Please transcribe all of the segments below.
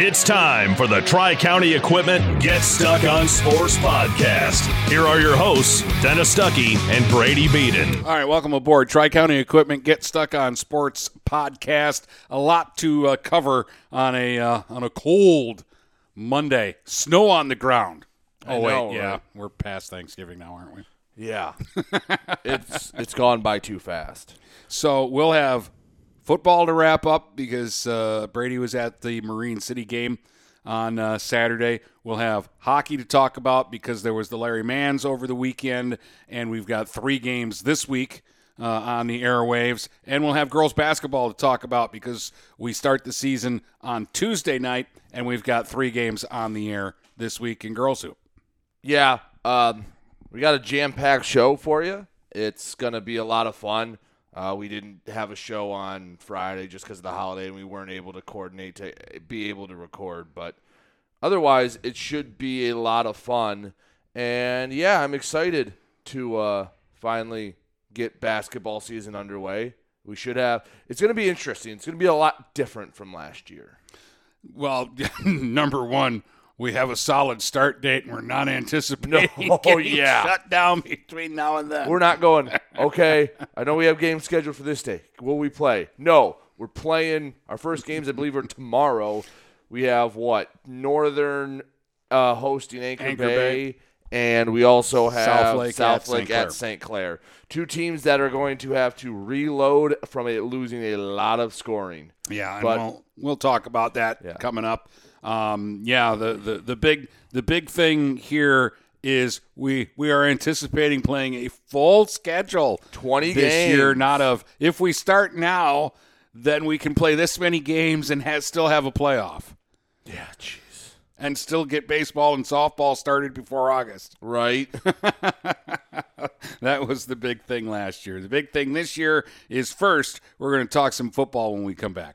It's time for the Tri-County Equipment Get Stuck on Sports podcast. Here are your hosts, Dennis Stuckey and Brady Beaton. All right, welcome aboard Tri-County Equipment Get Stuck on Sports podcast. A lot to cover on a cold Monday. Snow on the ground. Oh, wait, yeah. Right? We're past Thanksgiving now, aren't we? Yeah. It's gone by too fast. So we'll have football to wrap up because Brady was at the Marine City game on Saturday. We'll have hockey to talk about because there was the Larry Manns over the weekend, and we've got three games this week on the airwaves. And we'll have girls basketball to talk about because we start the season on Tuesday night, and we've got three games on the air this week in girls hoop. Yeah, we got a jam-packed show for you. It's going to be a lot of fun. We didn't have a show on Friday just because of the holiday, and we weren't able to coordinate to be able to record. But otherwise, it should be a lot of fun. And, yeah, I'm excited to finally get basketball season underway. We should have – it's going to be interesting. It's going to be a lot different from last year. Well, number one, we have a solid start date, and we're not anticipating shut down between now and then. We're not going, okay, I know we have games scheduled for this day. Will we play? No, we're playing. Our first games, I believe, are tomorrow. We have what? Northern hosting Anchor Bay, and we also have South Lake at St. Clair. Two teams that are going to have to reload from losing a lot of scoring. Yeah, but, and we'll talk about that coming up. The big thing here is we are anticipating playing a full schedule 20 this games. Year, not of if we start now, then we can play this many games and still have a playoff. Yeah, jeez. And still get baseball and softball started before August. Right. That was the big thing last year. The big thing this year is first, we're going to talk some football when we come back.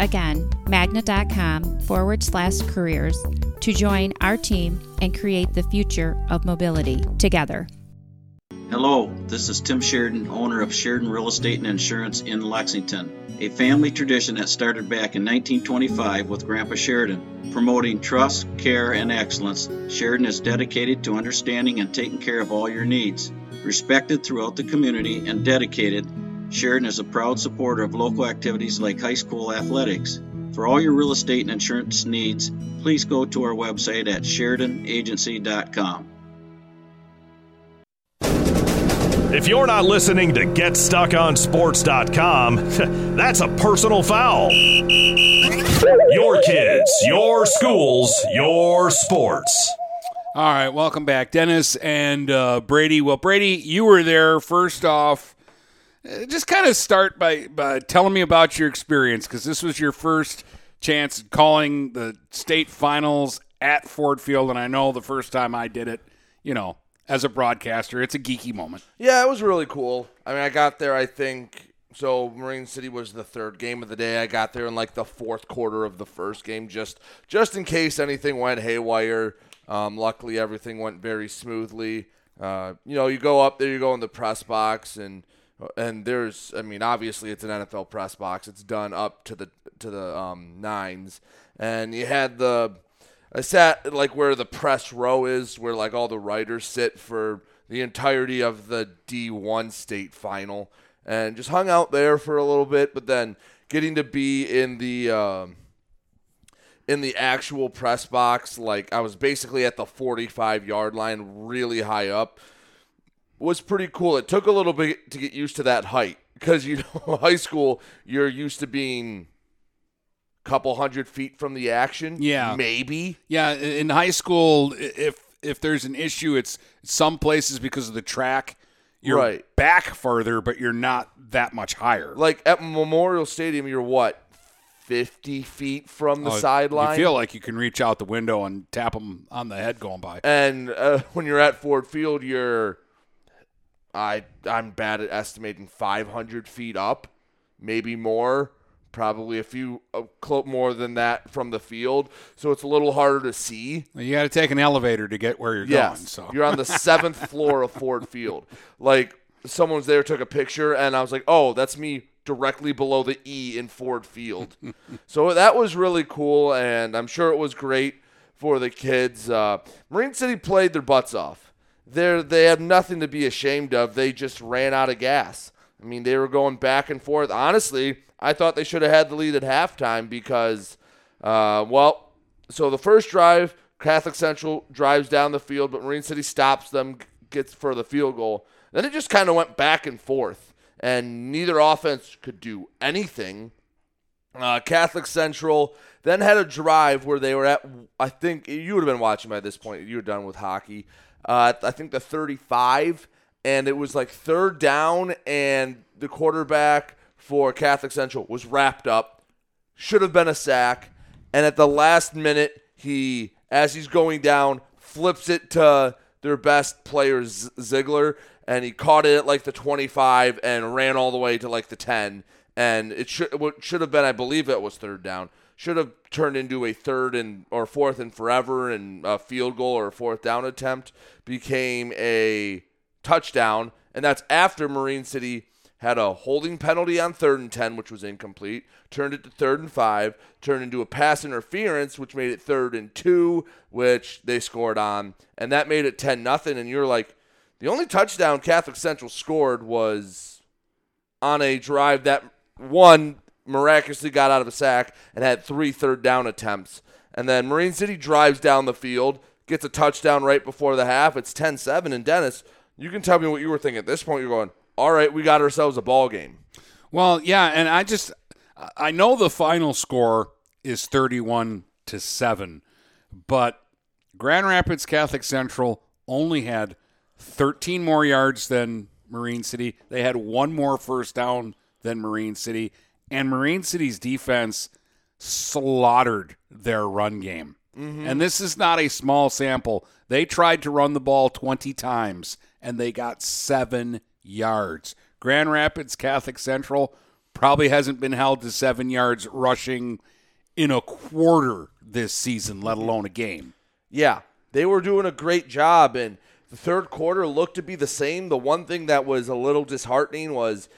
Again, magna.com/careers to join our team and create the future of mobility together. Hello, this is Tim Sheridan, owner of Sheridan Real Estate and Insurance in Lexington, a family tradition that started back in 1925 with Grandpa Sheridan. Promoting trust, care, and excellence, Sheridan is dedicated to understanding and taking care of all your needs. Respected throughout the community and dedicated, Sheridan is a proud supporter of local activities like high school athletics. For all your real estate and insurance needs, please go to our website at SheridanAgency.com. If you're not listening to GetStuckOnSports.com, that's a personal foul. Your kids, your schools, your sports. All right, welcome back, Dennis and Brady. Well, Brady, you were there first off. Just kind of start by telling me about your experience, because this was your first chance calling the state finals at Ford Field, and I know the first time I did it, you know, as a broadcaster, it's a geeky moment. Yeah, it was really cool. I mean, I got there, I think, so Marine City was the third game of the day. I got there in like the fourth quarter of the first game, just in case anything went haywire. Luckily, everything went very smoothly. You know, you go up there, you go in the press box, and there's, I mean, obviously it's an NFL press box. It's done up to the nines, and you had I sat like where the press row is, where like all the writers sit for the entirety of the D1 state final, and just hung out there for a little bit. But then getting to be in the actual press box, like I was basically at the 45 yard line, really high up. Was pretty cool. It took a little bit to get used to that height because, you know, high school, you're used to being a couple hundred feet from the action. Yeah. Maybe. Yeah. In high school, if there's an issue, it's some places because of the track, you're right back further, but you're not that much higher. Like at Memorial Stadium, you're what? 50 feet from the sideline. You feel like you can reach out the window and tap them on the head going by. And when you're at Ford Field, you're... I'm bad at estimating 500 feet up, maybe more, probably a few more than that from the field. So it's a little harder to see. You got to take an elevator to get where you're going. So you're on the 7th floor of Ford Field. Like someone's there took a picture, and I was like, oh, that's me directly below the E in Ford Field. So that was really cool, and I'm sure it was great for the kids. Marine City played their butts off. They had nothing to be ashamed of. They just ran out of gas. I mean, they were going back and forth. Honestly, I thought they should have had the lead at halftime because, so the first drive, Catholic Central drives down the field, but Marine City stops them, gets for the field goal. Then it just kind of went back and forth, and neither offense could do anything. Catholic Central then had a drive where they were at, I think you would have been watching by this point. You were done with hockey. I think the 35, and it was like third down, and the quarterback for Catholic Central was wrapped up. Should have been a sack. And at the last minute, he, as he's going down, flips it to their best player, Ziegler, and he caught it at like the 25 and ran all the way to like the 10. And it should have been, I believe it was third down, should have turned into a third and or fourth and forever, and a field goal or a fourth down attempt became a touchdown. And that's after Marine City had a holding penalty on 3rd and 10, which was incomplete, turned it to 3rd and 5, turned into a pass interference, which made it 3rd and 2, which they scored on, and that made it 10-0. And you're like, the only touchdown Catholic Central scored was on a drive that one miraculously got out of a sack and had 3 third down attempts. And then Marine City drives down the field, gets a touchdown right before the half. It's 10-7. And Dennis, you can tell me what you were thinking at this point. You're going, all right, we got ourselves a ball game. Well, yeah, and I know the final score is 31-7, but Grand Rapids Catholic Central only had 13 more yards than Marine City. They had one more first down than Marine City, and Marine City's defense slaughtered their run game. Mm-hmm. And this is not a small sample. They tried to run the ball 20 times, and they got 7 yards. Grand Rapids Catholic Central probably hasn't been held to 7 yards rushing in a quarter this season, let alone a game. Yeah, they were doing a great job, and the third quarter looked to be the same. The one thing that was a little disheartening was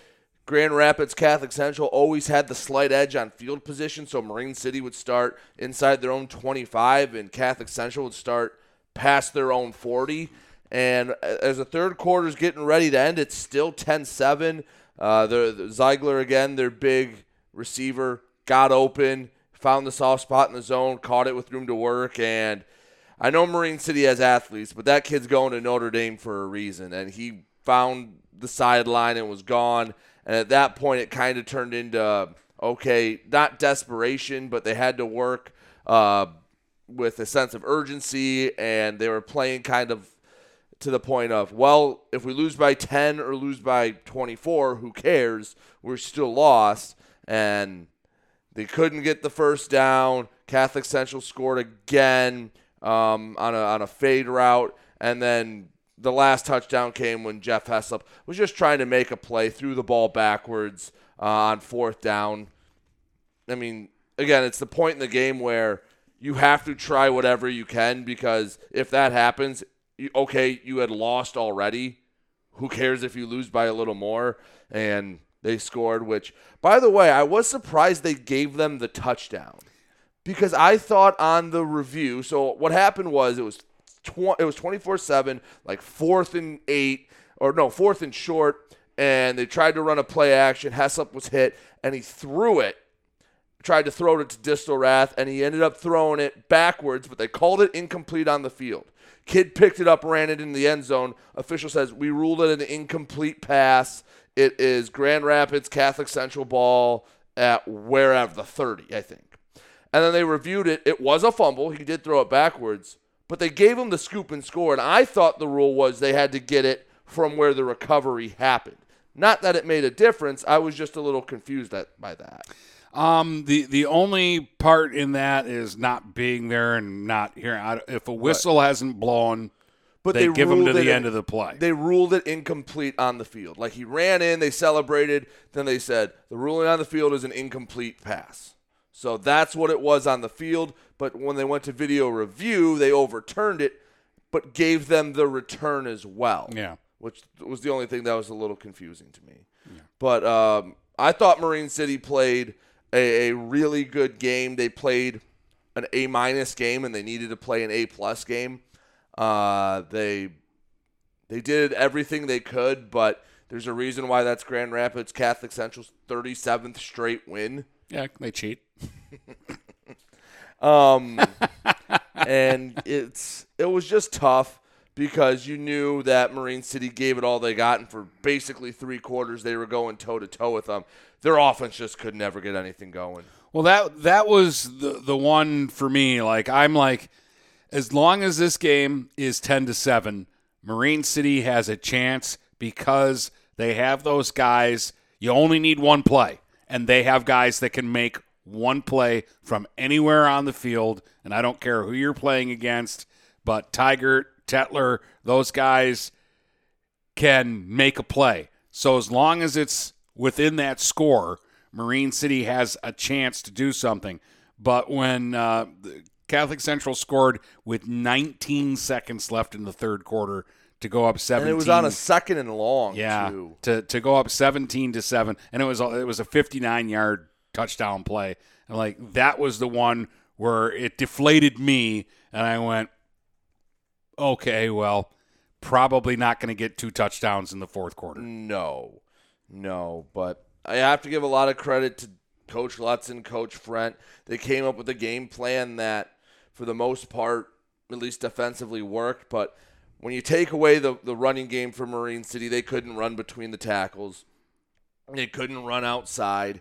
Grand Rapids Catholic Central always had the slight edge on field position, so Marine City would start inside their own 25, and Catholic Central would start past their own 40. And as the third quarter's getting ready to end, it's still 10-7. The Ziegler, again, their big receiver, got open, found the soft spot in the zone, caught it with room to work. And I know Marine City has athletes, but that kid's going to Notre Dame for a reason. And he found the sideline and was gone. And at that point, it kind of turned into, okay, not desperation, but they had to work with a sense of urgency, and they were playing kind of to the point of, well, if we lose by 10 or lose by 24, who cares? We're still lost. And they couldn't get the first down. Catholic Central scored again on a fade route. And then the last touchdown came when Jeff Hessel was just trying to make a play, threw the ball backwards on fourth down. I mean, again, it's the point in the game where you have to try whatever you can, because if that happens, okay, you had lost already. Who cares if you lose by a little more? And they scored, which, by the way, I was surprised they gave them the touchdown, because I thought on the review. So what happened was it was 24-7, like 4th and short, and they tried to run a play action. Heslop was hit, and he threw it. Tried to throw it to Distelrath, and he ended up throwing it backwards, but they called it incomplete on the field. Kid picked it up, ran it in the end zone. Official says, we ruled it an incomplete pass. It is Grand Rapids Catholic Central ball at wherever, the 30, I think. And then they reviewed it. It was a fumble. He did throw it backwards, but they gave him the scoop and score, and I thought the rule was they had to get it from where the recovery happened. Not that it made a difference. I was just a little confused by that. The only part in that is not being there and not hearing. If a whistle hasn't blown, but they give him to the end of the play. They ruled it incomplete on the field. Like, he ran in, they celebrated, then they said, the ruling on the field is an incomplete pass. So that's what it was on the field. But when they went to video review, they overturned it, but gave them the return as well. Yeah. Which was the only thing that was a little confusing to me. Yeah. But I thought Marine City played a really good game. They played an A- game, and they needed to play an A+ game. They did everything they could, but there's a reason why that's Grand Rapids Catholic Central's 37th straight win. Yeah, they cheat. And it was just tough, because you knew that Marine City gave it all they got, and for basically three quarters they were going toe-to-toe with them. Their offense just could never get anything going. Well, that was the one for me. Like, I'm like, as long as this game is 10-7, Marine City has a chance, because they have those guys You only need one play, and they have guys that can make one play from anywhere on the field, and I don't care who you're playing against, but Tiger, Tetler, those guys can make a play. So as long as it's within that score, Marine City has a chance to do something. But when Catholic Central scored with 19 seconds left in the third quarter to go up 17. And it was on a second and long, too. To go up 17-7, and it was a 59-yard touchdown play. And like that was the one where it deflated me, and I went, okay, well, probably not going to get two touchdowns in the fourth quarter. No, but I have to give a lot of credit to Coach Lutz and Coach Frent. They came up with a game plan that, for the most part, at least defensively worked. But when you take away the running game for Marine City, they couldn't run between the tackles. They couldn't run outside.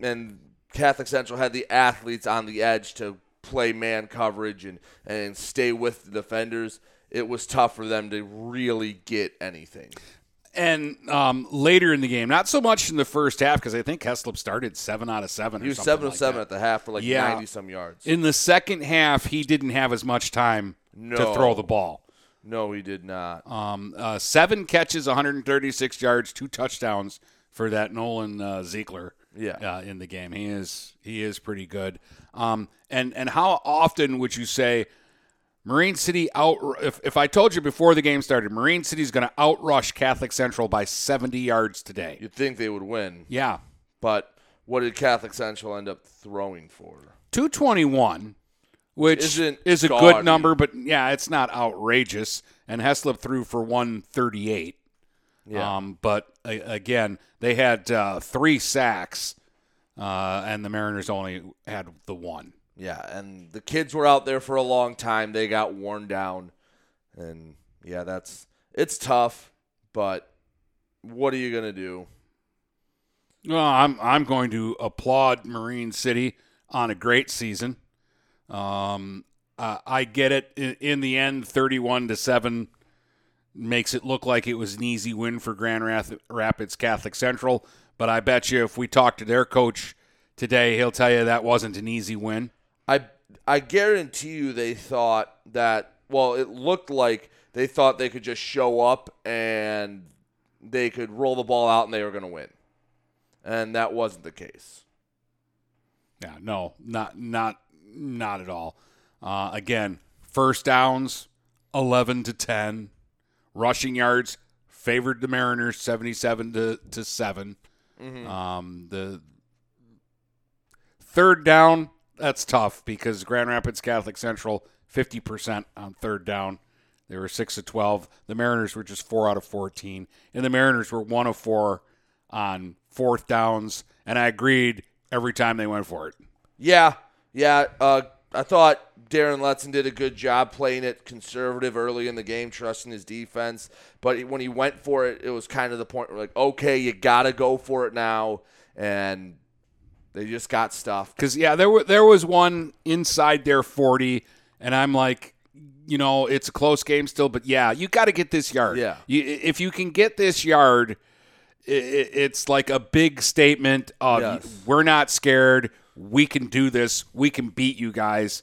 And Catholic Central had the athletes on the edge to play man coverage and stay with the defenders. It was tough for them to really get anything. And later in the game, not so much in the first half, because I think Heslop started 7 out of 7. He was 7 of 7 at the half for like 90-some yards. In the second half, he didn't have as much time to throw the ball. No, he did not. 7 catches, 136 yards, 2 touchdowns for that Nolan Ziegler in the game. He is pretty good. And how often would you say Marine City if I told you before the game started, Marine City's going to outrush Catholic Central by 70 yards today? You'd think they would win. Yeah. But what did Catholic Central end up throwing for? 221, which is a good number, but, yeah, it's not outrageous. And Heslop threw for 138. Yeah. But, again, they had 3 sacks, and the Mariners only had the one. Yeah, and the kids were out there for a long time. They got worn down. And, yeah, it's tough, but what are you going to do? Well, I'm going to applaud Marine City on a great season. I get it. In the end, 31-7 makes it look like it was an easy win for Grand Rapids Catholic Central. But I bet you if we talk to their coach today, he'll tell you that wasn't an easy win. I guarantee you they thought that, well, it looked like they thought they could just show up and they could roll the ball out and they were going to win. And that wasn't the case. Yeah, no, not at all. Again, first downs, 11-10. Rushing yards favored the Mariners, 77-7. Mm-hmm. The third down, that's tough because Grand Rapids Catholic Central, 50% on third down. They were 6 of 12. The Mariners were just 4 out of 14. And the Mariners were 1 of 4 on fourth downs. And I agreed every time they went for it. Yeah. I thought Darren Letson did a good job playing it conservative early in the game, trusting his defense. But when he went for it, it was kind of the point where, like, okay, you got to go for it now. And they just got stuffed. Because, yeah, there was one inside their 40, and I'm like, you know, it's a close game still, but, yeah, you got to get this yard. Yeah. If you can get this yard, it's like a big statement of we're not scared. We can do this. We can beat you guys.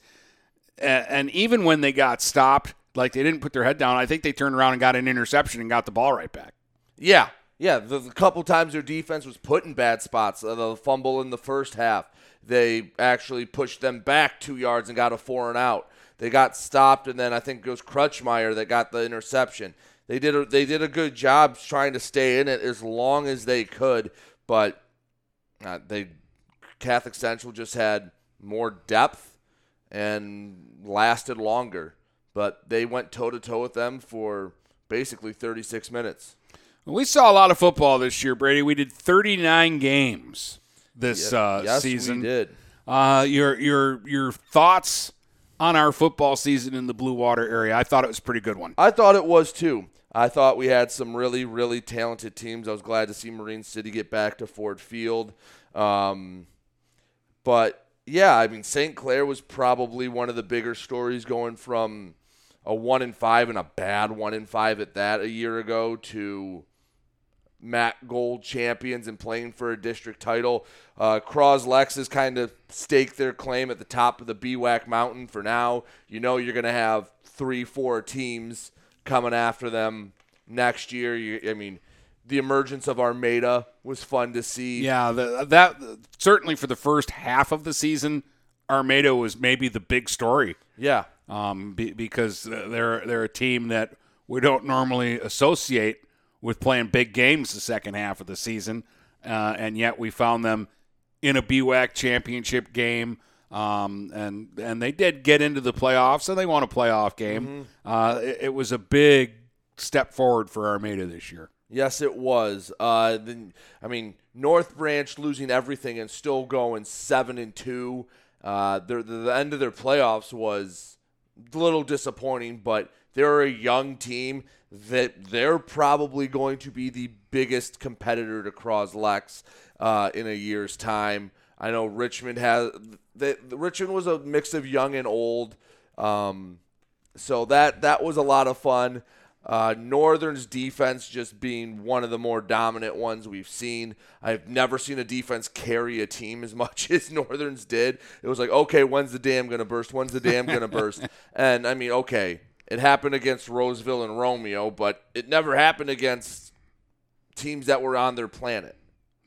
And even when they got stopped, like they didn't put their head down, I think they turned around and got an interception and got the ball right back. Yeah. The couple times their defense was put in bad spots, the fumble in the first half, they actually pushed them back 2 yards and got a 4 and out. They got stopped, and then I think it was Crutchmeyer that got the interception. They did a good job trying to stay in it as long as they could, but Catholic Central just had more depth and lasted longer, but they went toe-to-toe with them for basically 36 minutes. We saw a lot of football this year, Brady. We did 39 games this season. Yes, we did. Your thoughts on our football season in the Blue Water area? I thought it was a pretty good one. I thought it was, too. I thought we had some really, really talented teams. I was glad to see Marine City get back to Ford Field. But, yeah, I mean, St. Clair was probably one of the bigger stories, going from a 1-5 and a bad 1-5 at that a year ago to MAC Gold champions and playing for a district title. Cross-Lex has kind of staked their claim at the top of the BWAC mountain for now. You know you're going to have 3-4 teams coming after them next year. The emergence of Armada was fun to see. Yeah, that certainly for the first half of the season, Armada was maybe the big story. Yeah, because they're a team that we don't normally associate with playing big games the second half of the season, and yet we found them in a BWAC championship game, and they did get into the playoffs, and they won a playoff game. Mm-hmm. It was a big step forward for Armada this year. Yes, it was. North Branch losing everything and still going 7-2. The end of their playoffs was a little disappointing, but they're a young team that they're probably going to be the biggest competitor to Cross-Lex in a year's time. I know Richmond Richmond was a mix of young and old, so that was a lot of fun. Northern's defense just being one of the more dominant ones we've seen. I've never seen a defense carry a team as much as Northern's did. It was like, okay, when's the dam going to burst? When's the dam going to burst? And, okay, it happened against Roseville and Romeo, but it never happened against teams that were on their planet.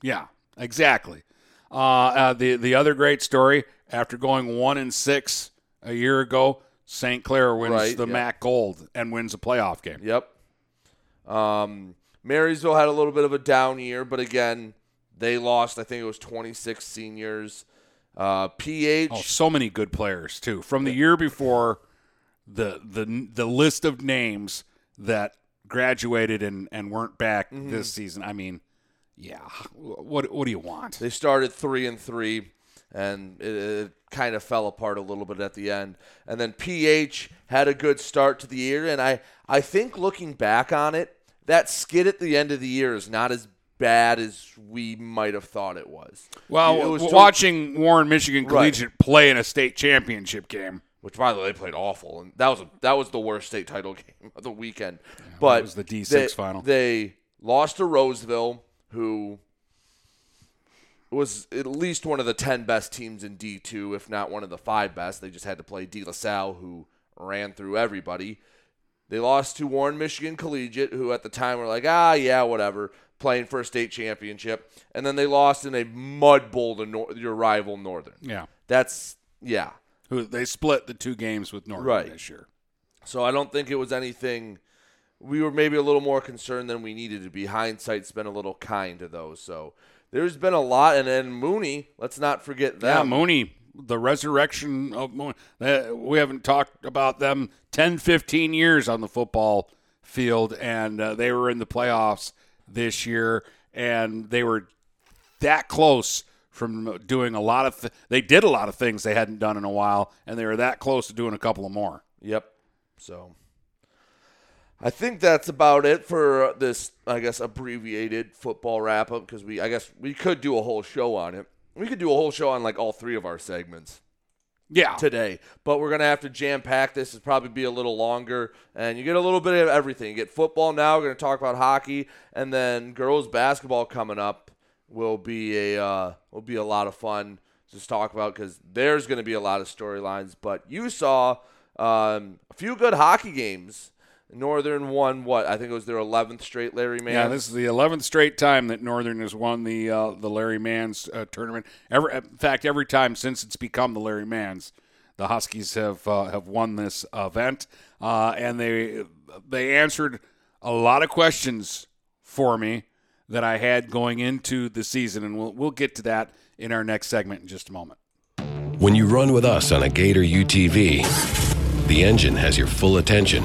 Yeah, exactly. The other great story, after going 1-6 a year ago, St. Clair wins MAC Gold and wins a playoff game. Yep. Marysville had a little bit of a down year, but again, they lost, I think it was 26 seniors. PH. Oh, so many good players, too. From the year before, the list of names that graduated and weren't back this season. What do you want? They started 3-3. And it kind of fell apart a little bit at the end. And then PH had a good start to the year. And I think looking back on it, that skid at the end of the year is not as bad as we might have thought it was. Well, it was watching Warren Michigan Collegiate play in a state championship game. Which, by the way, they played awful. And that was the worst state title game of the weekend. Yeah, but it was the D6 final. They lost to Roseville, who was at least one of the 10 best teams in D2, if not one of the 5 best. They just had to play De La Salle, who ran through everybody. They lost to Warren Michigan Collegiate, who at the time were like, whatever, playing for a state championship. And then they lost in a mud bowl to your rival Northern. Yeah. They split the 2 games with Northern this year. So I don't think it was anything. We were maybe a little more concerned than we needed to be. Hindsight's been a little kind to those, so there's been a lot, and then Mooney, let's not forget that. Yeah, Mooney, the resurrection of Mooney. We haven't talked about them 10, 15 years on the football field, and they were in the playoffs this year, and they were that close from doing a lot of they did a lot of things they hadn't done in a while, and they were that close to doing a couple of more. Yep, so I think that's about it for this, I guess, abbreviated football wrap-up because we could do a whole show on it. We could do a whole show on, all 3 of our segments today. But we're going to have to jam-pack this. It'll probably be a little longer, and you get a little bit of everything. You get football now. We're going to talk about hockey, and then girls basketball coming up will be a lot of fun to talk about because there's going to be a lot of storylines. But you saw a few good hockey games. Northern won what? I think it was their 11th straight Larry Manns. Yeah, this is the 11th straight time that Northern has won the Larry Manns tournament. In fact, every time since it's become the Larry Manns, the Huskies have won this event. And they answered a lot of questions for me that I had going into the season, and we'll get to that in our next segment in just a moment. When you run with us on a Gator UTV, the engine has your full attention.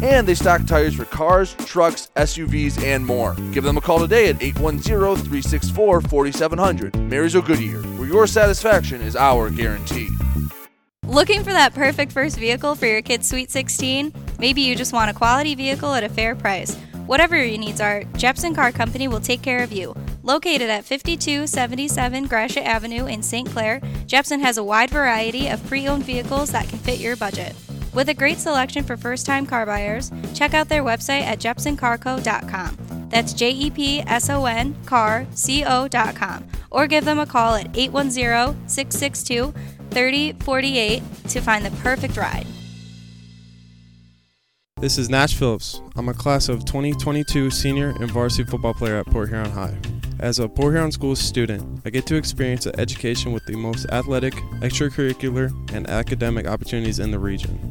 and they stock tires for cars, trucks, SUVs, and more. Give them a call today at 810-364-4700. Marysville Goodyear, where your satisfaction is our guarantee. Looking for that perfect first vehicle for your kid's Sweet 16? Maybe you just want a quality vehicle at a fair price. Whatever your needs are, Jepson Car Company will take care of you. Located at 5277 Gratiot Avenue in St. Clair, Jepson has a wide variety of pre-owned vehicles that can fit your budget. With a great selection for first-time car buyers, check out their website at jepsoncarco.com. That's Jepson carco.com. Or give them a call at 810-662-3048 to find the perfect ride. This is Nash Phillips. I'm a class of 2022 senior and varsity football player at Port Huron High. As a Port Huron School student, I get to experience an education with the most athletic, extracurricular, and academic opportunities in the region.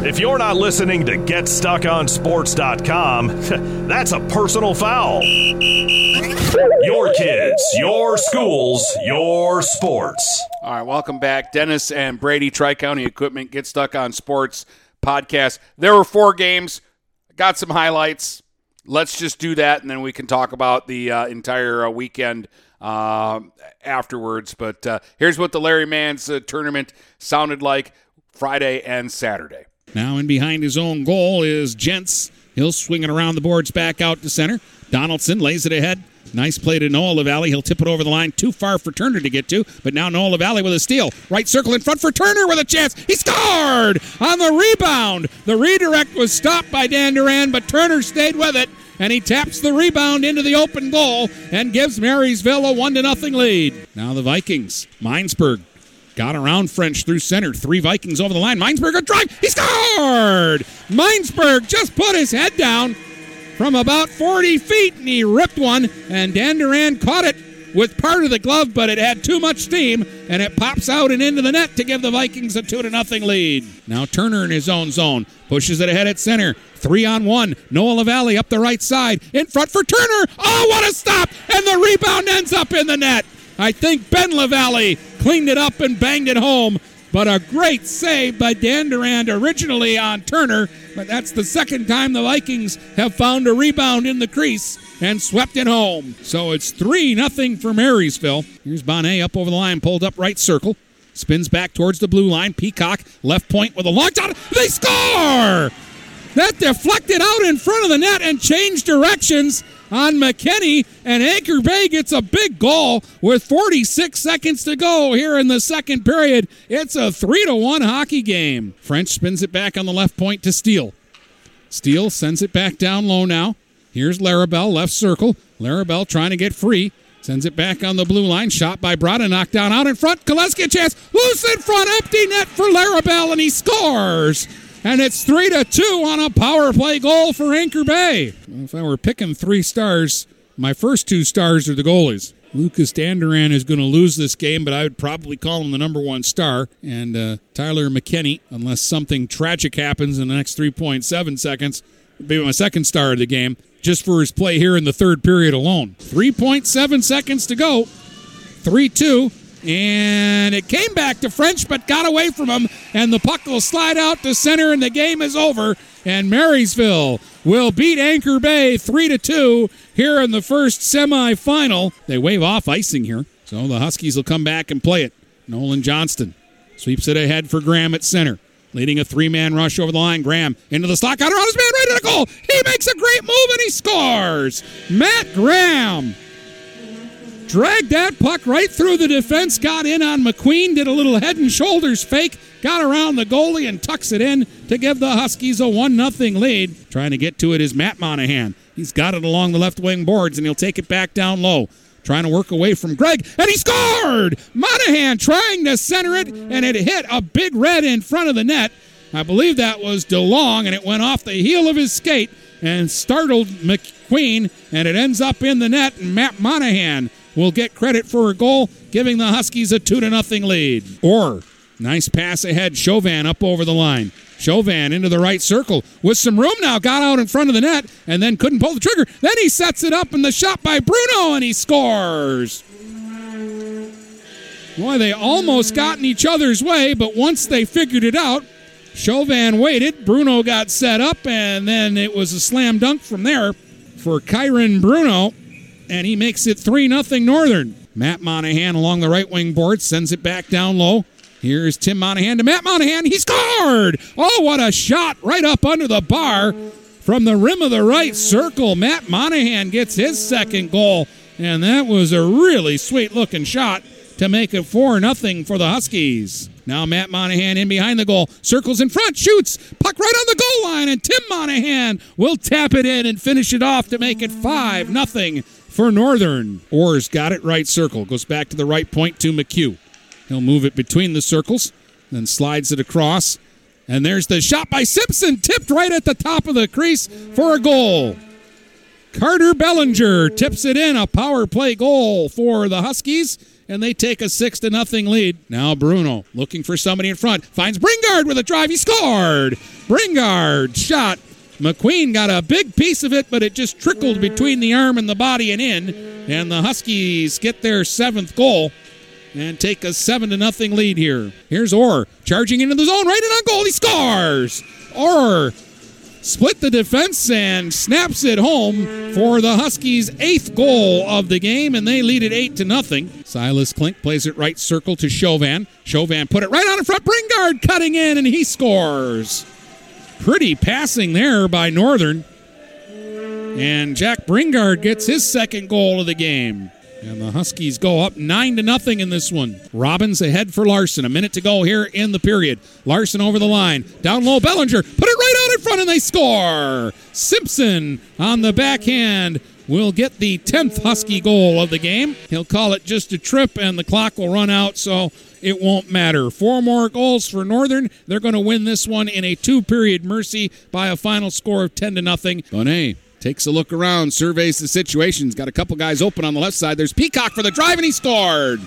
If you're not listening to GetStuckOnSports.com, that's a personal foul. Your kids, your schools, your sports. All right, welcome back. Dennis and Brady, Tri-County Equipment, Get Stuck on Sports podcast. There were four games. Got some highlights. Let's just do that, and then we can talk about the entire weekend afterwards. But here's what the Larry Manns tournament sounded like Friday and Saturday. Now in behind his own goal is Gents. He'll swing it around the boards back out to center. Donaldson lays it ahead. Nice play to Noah LaValle. He'll tip it over the line. Too far for Turner to get to, but now Noah LaValle with a steal. Right circle in front for Turner with a chance. He scored on the rebound. The redirect was stopped by Dan Duran, but Turner stayed with it, and he taps the rebound into the open goal and gives Marysville a 1-0 lead. Now the Vikings. Meinsberg got around French through center. Three Vikings over the line. Meinsberg a drive. He scored! Meinsberg just put his head down from about 40 feet, and he ripped one, and Dan Duran caught it with part of the glove, but it had too much steam, and it pops out and into the net to give the Vikings a 2-0 lead. Now Turner in his own zone, pushes it ahead at center, 3-on-1, Noah LaValle up the right side, in front for Turner, oh, what a stop, and the rebound ends up in the net. I think Ben LaValle cleaned it up and banged it home, but a great save by Dan Duran originally on Turner, but that's the second time the Vikings have found a rebound in the crease and swept it home. So it's 3-0 for Marysville. Here's Bonnet up over the line, pulled up right circle. Spins back towards the blue line. Peacock, left point with a long shot. They score! That deflected out in front of the net and changed directions on McKinney, and Anchor Bay gets a big goal with 46 seconds to go here in the second period. It's a 3-1 hockey game. French spins it back on the left point to Steele. Steele sends it back down low now. Here's Larrabell, left circle. Larrabell trying to get free. Sends it back on the blue line. Shot by Brada, knocked down out in front. Koleski a chance. Loose in front, empty net for Larrabell, and he scores. And it's 3-2 on a power play goal for Anchor Bay. If I were picking three stars, my first two stars are the goalies. Lucas Danduran is going to lose this game, but I would probably call him the number one star. And Tyler McKinney, unless something tragic happens in the next 3.7 seconds, would be my second star of the game, just for his play here in the third period alone. 3.7 seconds to go. 3-2. And it came back to French, but got away from him. And the puck will slide out to center, and the game is over. And Marysville will beat Anchor Bay 3-2 here in the first semifinal. They wave off icing here, so the Huskies will come back and play it. Nolan Johnston sweeps it ahead for Graham at center. Leading a three-man rush over the line. Graham into the slot. Got around his man right into the goal. He makes a great move, and he scores. Matt Graham dragged that puck right through the defense, got in on McQueen, did a little head and shoulders fake, got around the goalie and tucks it in to give the Huskies a 1-0 lead. Trying to get to it is Matt Monahan. He's got it along the left wing boards, and he'll take it back down low. Trying to work away from Greg, and he scored! Monahan trying to center it, and it hit a big red in front of the net. I believe that was DeLong, and it went off the heel of his skate and startled McQueen, and it ends up in the net, and Matt Monahan will get credit for a goal, giving the Huskies a 2-0 lead. Orr, nice pass ahead. Chauvin up over the line. Chauvin into the right circle with some room now. Got out in front of the net and then couldn't pull the trigger. Then he sets it up, and the shot by Bruno, and he scores. Boy, they almost got in each other's way, but once they figured it out, Chauvin waited. Bruno got set up, and then it was a slam dunk from there for Kyren Bruno. And he makes it 3-0 Northern. Matt Monahan along the right wing board sends it back down low. Here's Tim Monahan to Matt Monahan. He scored! Oh, what a shot right up under the bar from the rim of the right circle. Matt Monahan gets his second goal, and that was a really sweet-looking shot to make it 4-0 for the Huskies. Now Matt Monahan in behind the goal. Circles in front, shoots. Puck right on the goal line, and Tim Monahan will tap it in and finish it off to make it 5-0. For Northern. Orr's got it right circle. Goes back to the right point to McHugh. He'll move it between the circles, then slides it across. And there's the shot by Simpson, tipped right at the top of the crease for a goal. Carter Bellinger tips it in, a power play goal for the Huskies, and they take a 6-0 lead. Now Bruno looking for somebody in front. Finds Bringard with a drive. He scored! Bringard shot. McQueen got a big piece of it, but it just trickled between the arm and the body and in. And the Huskies get their seventh goal and take a 7-0 lead here. Here's Orr charging into the zone, right in on goal. He scores! Orr split the defense and snaps it home for the Huskies' eighth goal of the game, and they lead it 8-0. Silas Klink plays it right circle to Chauvin. Chauvin put it right on in front. Bringard cutting in, and he scores. Pretty passing there by Northern. And Jack Bringard gets his second goal of the game. And the Huskies go up 9-0 in this one. Robbins ahead for Larson. A minute to go here in the period. Larson over the line. Down low, Bellinger. Put it right out in front, and they score. Simpson on the backhand will get the 10th Husky goal of the game. He'll call it just a trip, and the clock will run out, so it won't matter. Four more goals for Northern. They're going to win this one in a two-period mercy by a final score of 10-0. Bonnet takes a look around, surveys the situation. He's got a couple guys open on the left side. There's Peacock for the drive, and he scored.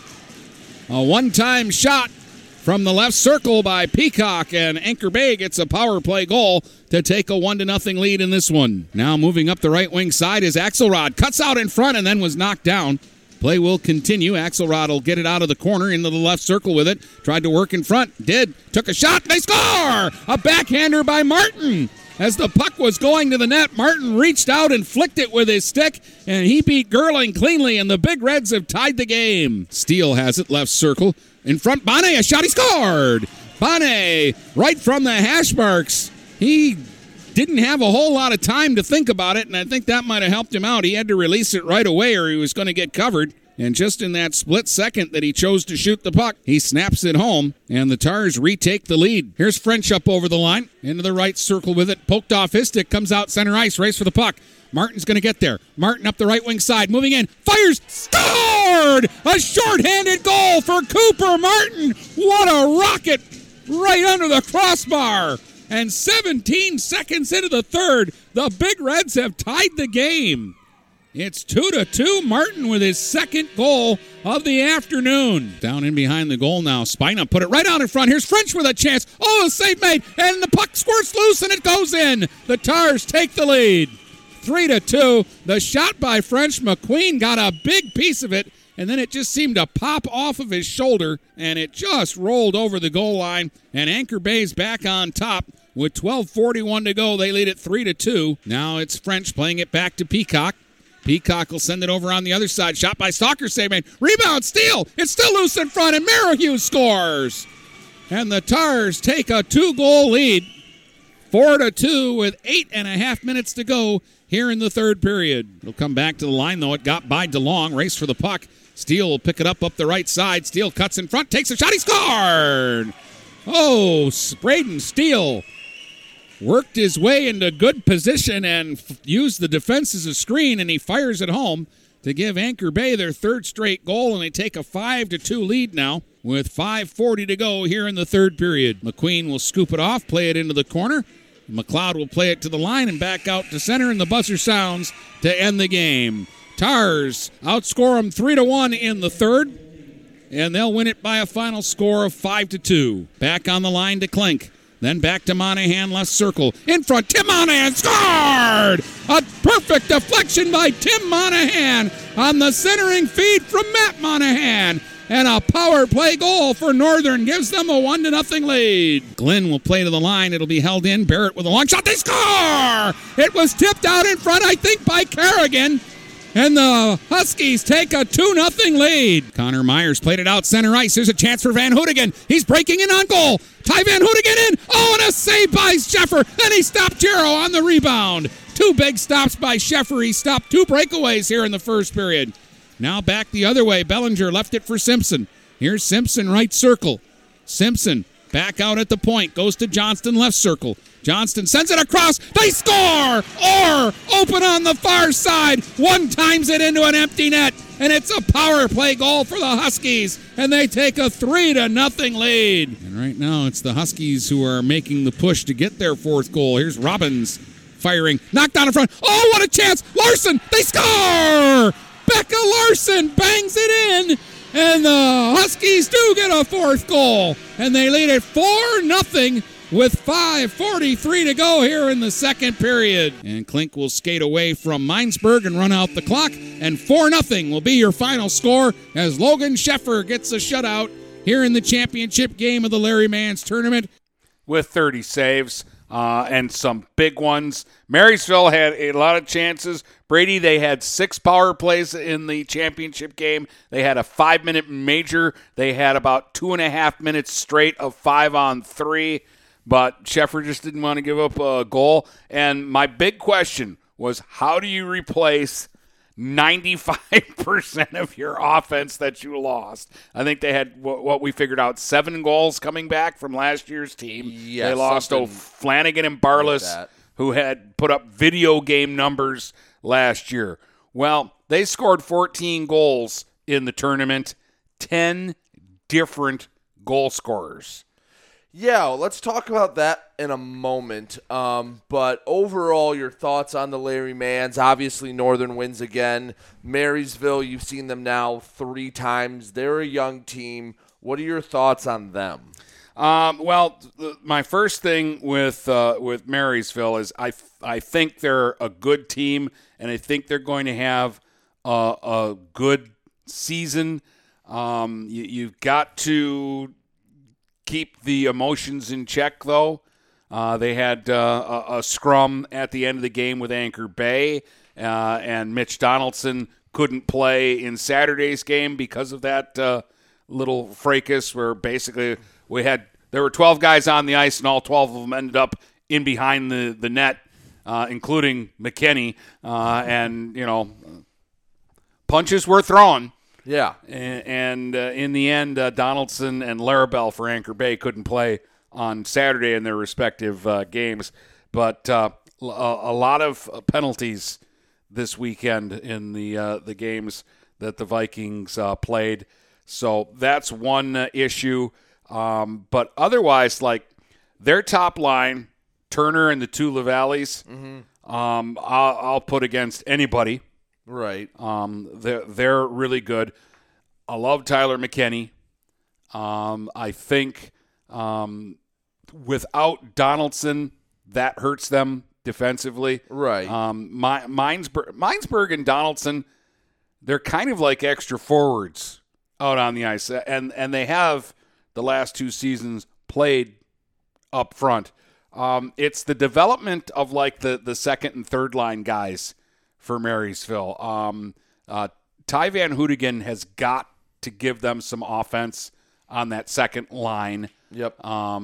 A one-time shot from the left circle by Peacock, and Anchor Bay gets a power play goal to take a 1-0 lead in this one. Now moving up the right wing side is Axelrod. Cuts out in front and then was knocked down. Play will continue. Axelrod will get it out of the corner into the left circle with it. Tried to work in front. Did. Took a shot. They score! A backhander by Martin. As the puck was going to the net, Martin reached out and flicked it with his stick, and he beat Gerling cleanly, and the Big Reds have tied the game. Steele has it, left circle. In front, Bonnet, a shot, he scored! Bonnet, right from the hash marks. He didn't have a whole lot of time to think about it, and I think that might have helped him out. He had to release it right away or he was going to get covered. And just in that split second that he chose to shoot the puck, he snaps it home, and the Tars retake the lead. Here's French up over the line, into the right circle with it, poked off his stick, comes out center ice, race for the puck. Martin's going to get there. Martin up the right wing side, moving in, fires, scored! A shorthanded goal for Cooper Martin! What a rocket right under the crossbar! And 17 seconds into the third, the Big Reds have tied the game. It's 2-2, Martin with his second goal of the afternoon. Down in behind the goal now, Spina put it right out in front. Here's French with a chance. Oh, a save made, and the puck squirts loose, and it goes in. The Tars take the lead. 3-2, the shot by French. McQueen got a big piece of it, and then it just seemed to pop off of his shoulder, and it just rolled over the goal line, and Anchor Bay's back on top. With 12:41 to go, they lead it 3-2. Now it's French playing it back to Peacock. Peacock will send it over on the other side. Shot by Stalker, save made. Rebound, Steele. It's still loose in front, and Merrihew scores. And the Tars take a two-goal lead. 4-2 with 8.5 minutes to go here in the third period. It'll come back to the line, though. It got by DeLong. Race for the puck. Steele will pick it up the right side. Steele cuts in front, takes a shot. He scored! Oh, Braden Steele worked his way into good position and used the defense as a screen, and he fires it home to give Anchor Bay their third straight goal, and they take a 5-2 lead now with 5:40 to go here in the third period. McQueen will scoop it off, play it into the corner. McLeod will play it to the line and back out to center, and the buzzer sounds to end the game. Tars outscore them 3-1 in the third, and they'll win it by a final score of 5-2. Back on the line to Klink. Then back to Monahan, left circle. In front, Tim Monahan scored! A perfect deflection by Tim Monahan on the centering feed from Matt Monahan. And a power play goal for Northern gives them a 1-0 lead. Glenn will play to the line. It'll be held in. Barrett with a long shot. They score! It was tipped out in front, I think, by Kerrigan. And the Huskies take a 2-0 lead. Connor Myers played it out center ice. Here's a chance for Van Hootigan. He's breaking in on goal. Ty Van Hootigan in. Oh, and a save by Sheffer. And he stopped Jarrow on the rebound. Two big stops by Sheffer. He stopped two breakaways here in the first period. Now back the other way. Bellinger left it for Simpson. Here's Simpson, right circle. Simpson back out at the point. Goes to Johnston, left circle. Johnston sends it across. They score! Orr open on the far side. One times it into an empty net. And it's a power play goal for the Huskies. And they take a 3-0 lead. And right now it's the Huskies who are making the push to get their fourth goal. Here's Robbins firing. Knocked down in front. Oh, what a chance! Larson! They score! Becca Larson bangs it in. And the Huskies do get a fourth goal. And they lead it 4-0. With 5:43 to go here in the second period. And Klink will skate away from Meinsberg and run out the clock. And 4-0 will be your final score as Logan Sheffer gets a shutout here in the championship game of the Larry Manns tournament. With 30 saves and some big ones. Marysville had a lot of chances. Brady, they had 6 power plays in the championship game. They had a 5-minute major. They had about 2.5 minutes straight of 5-on-3. But Sheffer just didn't want to give up a goal. And my big question was how do you replace 95% of your offense that you lost? I think they had what we figured out, 7 goals coming back from last year's team. Yes, they lost Flanagan and Barlas, like who had put up video game numbers last year. Well, they scored 14 goals in the tournament, 10 different goal scorers. Yeah, well, let's talk about that in a moment. But overall, your thoughts on the Larry Manns. Obviously, Northern wins again. Marysville, you've seen them now 3 times. They're a young team. What are your thoughts on them? My first thing with Marysville is I think they're a good team, and I think they're going to have a good season. You've got to keep the emotions in check, though. They had a scrum at the end of the game with Anchor Bay, and Mitch Donaldson couldn't play in Saturday's game because of that little fracas where basically there were 12 guys on the ice, and all 12 of them ended up in behind the net, including McKinney, and, you know, punches were thrown. Yeah. And in the end, Donaldson and Larrabell for Anchor Bay couldn't play on Saturday in their respective games. But a lot of penalties this weekend in the games that the Vikings played. So that's one issue. But otherwise, like, their top line, Turner and the 2 LaValles, mm-hmm. I'll put against anybody. Right. They're really good. I love Tyler McKinney. I think without Donaldson, that hurts them defensively. Right. Meinsberg and Donaldson, they're kind of like extra forwards out on the ice. And they have, the last 2 seasons, played up front. It's the development of, like, the second and third line guys for Marysville. Ty Van Hootigan has got to give them some offense on that second line. Yep. I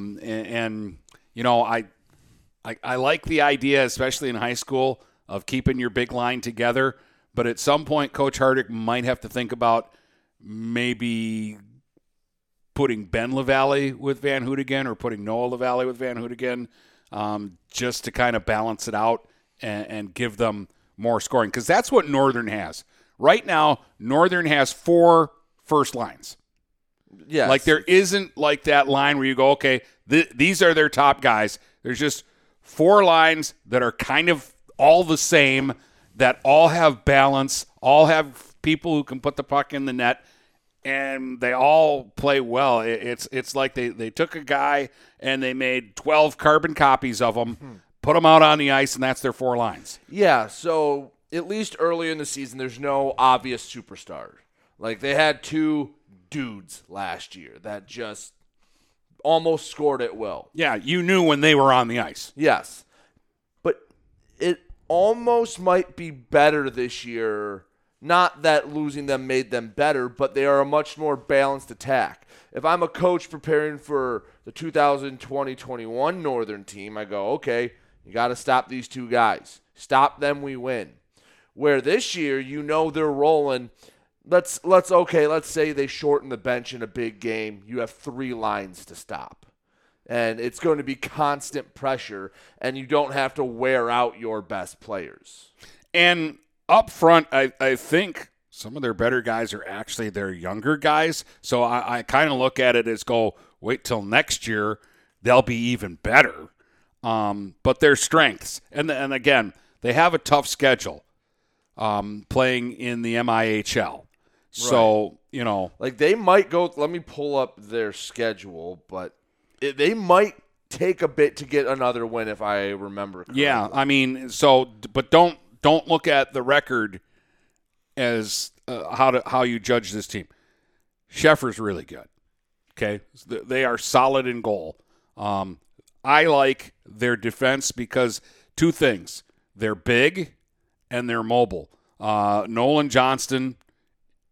like the idea, especially in high school, of keeping your big line together. But at some point, Coach Hardick might have to think about maybe putting Ben LaValle with Van Hootigan or putting Noah LaValle with Van Hootigan, just to kind of balance it out and give them more scoring, because that's what Northern has. Right now, Northern has 4 first lines. Yes. Like, there isn't, like, that line where you go, okay, these are their top guys. There's just 4 lines that are kind of all the same, that all have balance, all have people who can put the puck in the net, and they all play well. It's like they took a guy and they made 12 carbon copies of him, put them out on the ice, and that's their 4 lines. Yeah, so at least early in the season, there's no obvious superstar. Like, they had 2 dudes last year that just almost scored at will. Yeah, you knew when they were on the ice. Yes. But it almost might be better this year. Not that losing them made them better, but they are a much more balanced attack. If I'm a coach preparing for the 2020-21 Northern team, I go, okay, you got to stop these 2 guys. Stop them, we win. Where this year, you know they're rolling. Let's say they shorten the bench in a big game. You have 3 lines to stop. And it's going to be constant pressure, and you don't have to wear out your best players. And up front, I think some of their better guys are actually their younger guys. So I kind of look at it as go, wait till next year, they'll be even better. But their strengths, and again, they have a tough schedule playing in the MIHL. Right. So, you know. Like, they might go, let me pull up their schedule, but they might take a bit to get another win if I remember correctly. Yeah, I mean, so, but don't look at the record as how you judge this team. Sheffer's really good. Okay? They are solid in goal. I like their defense because 2 things. They're big and they're mobile. Nolan Johnston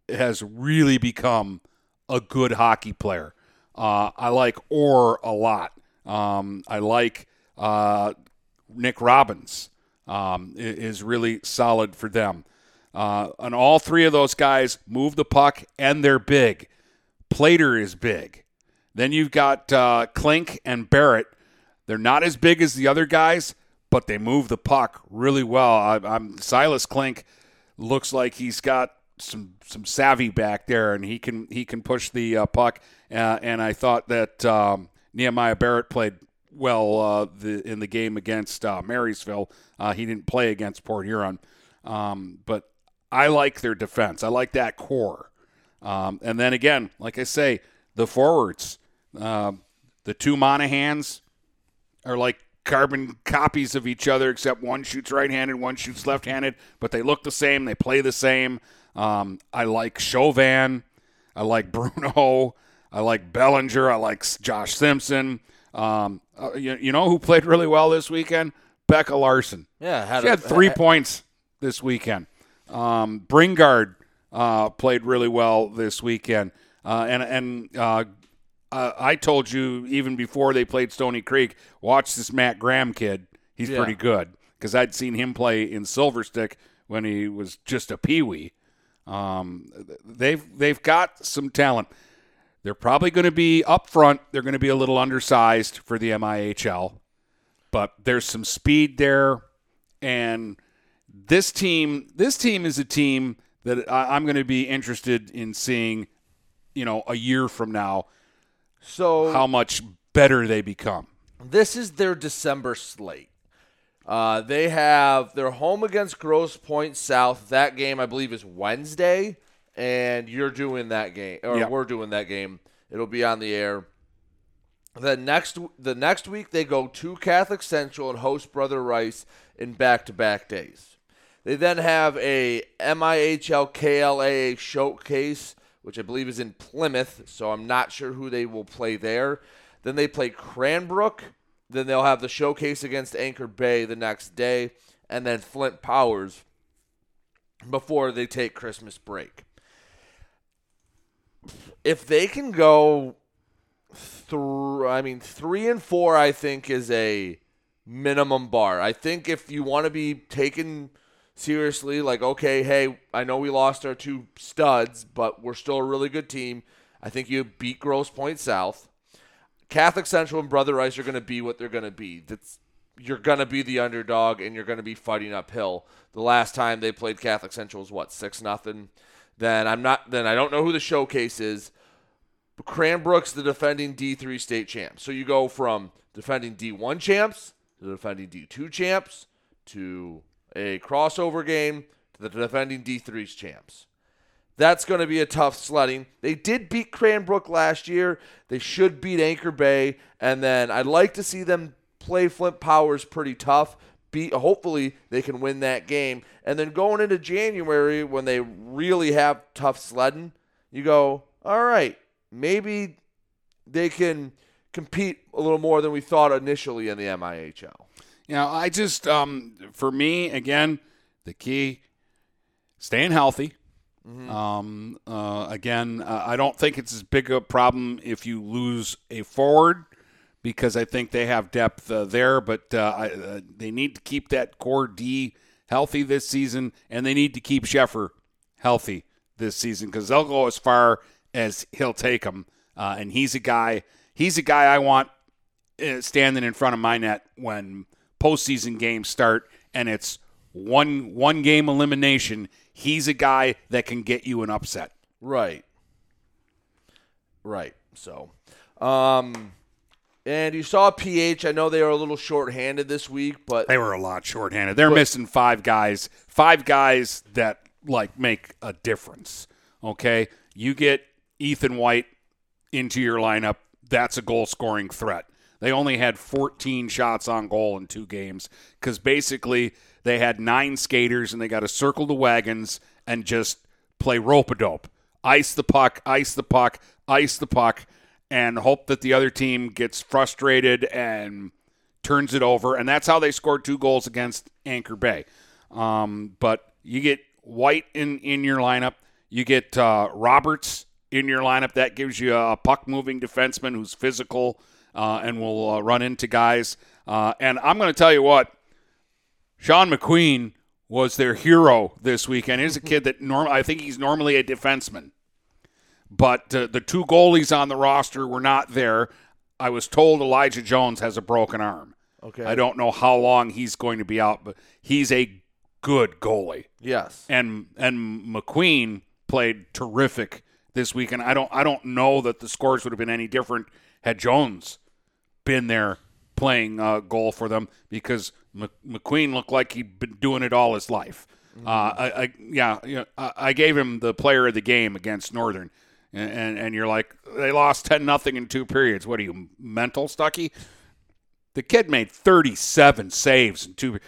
has really become a good hockey player. I like Orr a lot. I like Nick Robbins. is really solid for them. And all three of those guys move the puck, and they're big. Plater is big. Then you've got Klink and Barrett. They're not as big as the other guys, but they move the puck really well. Silas Klink looks like he's got some savvy back there, and he can push the puck. And I thought that Nehemiah Barrett played well in the game against Marysville. He didn't play against Port Huron. But I like their defense. I like that core. And then again, like I say, the forwards, the two Monahans are like carbon copies of each other, except one shoots right-handed, one shoots left-handed, but they look the same. They play the same. I like Chauvin. I like Bruno. I like Bellinger. I like Josh Simpson. You know who played really well this weekend? Becca Larson. Yeah, she had 3 points this weekend. Bringard played really well this weekend. I told you even before they played Stony Creek, watch this Matt Graham kid. He's pretty good, because I'd seen him play in Silver Stick when he was just a peewee. They've got some talent. They're probably going to be up front. They're going to be a little undersized for the MIHL, but there's some speed there. And this team is a team that I'm going to be interested in seeing, a year from now. So how much better they become. This is their December slate. They have their home against Grosse Pointe South. That game, I believe, is Wednesday. And you're doing that game, or we're doing that game. It'll be on the air. Then the next week, they go to Catholic Central and host Brother Rice in back-to-back days. They then have a MIHL KLAA showcase, which I believe is in Plymouth, so I'm not sure who they will play there. Then they play Cranbrook. Then they'll have the showcase against Anchor Bay the next day, and then Flint Powers before they take Christmas break. If they can go through, 3-4, I think, is a minimum bar. I think if you want to be taken seriously, like, okay, hey, I know we lost our two studs, but we're still a really good team. I think you beat Grosse Pointe South. Catholic Central and Brother Rice are going to be what they're going to be. You're going to be the underdog, and you're going to be fighting uphill. The last time they played Catholic Central was, 6-0? Then I don't know who the showcase is. But Cranbrook's the defending D3 state champs. So you go from defending D1 champs to defending D2 champs to a crossover game to the defending D3 champs. That's going to be a tough sledding. They did beat Cranbrook last year. They should beat Anchor Bay. And then I'd like to see them play Flint Powers pretty tough. Hopefully they can win that game. And then going into January, when they really have tough sledding, you go, all right, maybe they can compete a little more than we thought initially in the MIHL. I just, for me, again, the key, staying healthy. Mm-hmm. I don't think it's as big a problem if you lose a forward, because I think they have depth there, but they need to keep that core D healthy this season, and they need to keep Sheffer healthy this season, because they'll go as far as he'll take them, and he's a guy I want standing in front of my net when postseason games start, and it's one game elimination. He's a guy that can get you an upset. Right. So, and you saw PH. I know they were a little shorthanded this week, but they were a lot shorthanded. They're missing five guys that make a difference. Okay, you get Ethan White into your lineup. That's a goal-scoring threat. They only had 14 shots on goal in 2 games, because basically they had 9 skaters and they got to circle the wagons and just play rope-a-dope, ice the puck. And hope that the other team gets frustrated and turns it over. And that's how they scored 2 goals against Anchor Bay. But you get White in your lineup. You get Roberts in your lineup. That gives you a puck-moving defenseman who's physical and will run into guys. And I'm going to tell you what, Sean McQueen was their hero this weekend. Here's a kid that I think he's normally a defenseman. But the two goalies on the roster were not there. I was told Elijah Jones has a broken arm. Okay. I don't know how long he's going to be out, but he's a good goalie. Yes. And McQueen played terrific this weekend. I don't know that the scores would have been any different had Jones been there playing goal for them, because McQueen looked like he'd been doing it all his life. Mm-hmm. I gave him the player of the game against Northern, and you're like, they lost 10-0 in two periods. What are you, mental, Stuckey? The kid made 37 saves in two.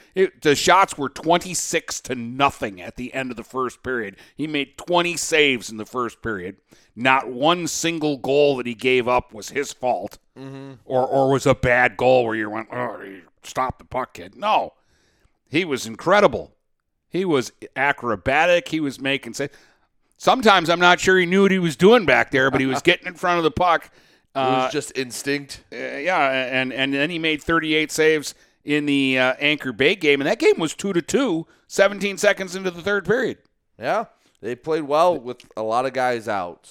The shots were 26-0 at the end of the first period. He made 20 saves in the first period. Not one single goal that he gave up was his fault, mm-hmm. or was a bad goal where you went, oh, stop the puck, kid. No, he was incredible. He was acrobatic. He was making saves. Sometimes I'm not sure he knew what he was doing back there, but he was getting in front of the puck. It was just instinct. And then he made 38 saves in the Anchor Bay game, and that game was 2-2, 17 seconds into the third period. Yeah, they played well with a lot of guys out.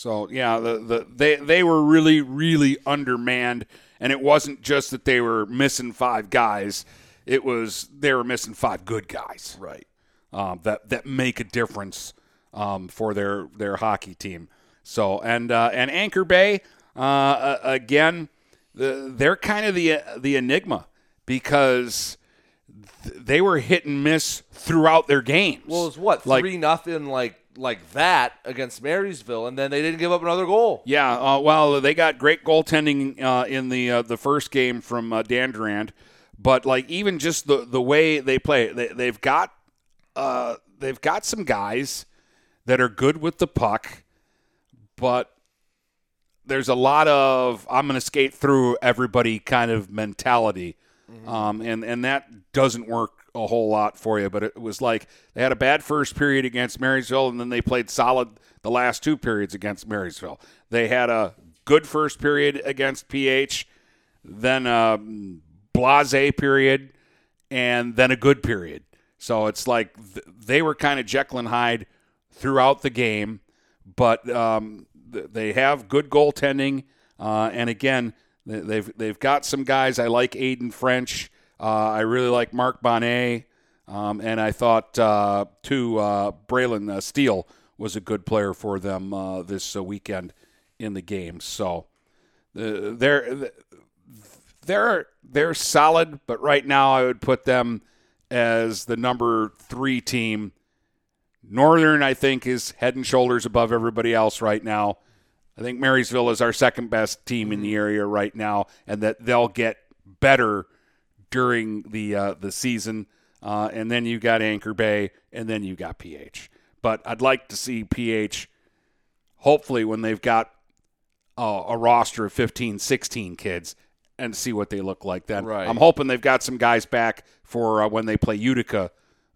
They were really, really undermanned, and it wasn't just that they were missing five guys. It was they were missing five good guys, right? That make a difference for their hockey team. So and Anchor Bay. Again, they're kind of the enigma because they were hit and miss throughout their games. Well, it was 3-0 like that against Marysville, and then they didn't give up another goal. Yeah, they got great goaltending in the first game from Dan Durand, but even just the way they play, they've got some guys that are good with the puck, but there's a lot of I'm going to skate through everybody kind of mentality, mm-hmm. and that doesn't work a whole lot for you. But it was like they had a bad first period against Marysville, and then they played solid the last two periods against Marysville. They had a good first period against PH, then a blasé period, and then a good period. So it's like they were kind of Jekyll and Hyde throughout the game, but they have good goaltending, and again, they've got some guys. I like Aiden French. I really like Mark Bonnet, and I thought Braylon Steele was a good player for them this weekend in the game. So they're solid, but right now I would put them as the number 3 team. Northern, I think, is head and shoulders above everybody else right now. I think Marysville is our second best team in the area right now, and that they'll get better during the season. And then you got Anchor Bay, and then you got PH. But I'd like to see PH, hopefully, when they've got a roster of 15, 16 kids, and see what they look like then. Right. I'm hoping they've got some guys back for when they play Utica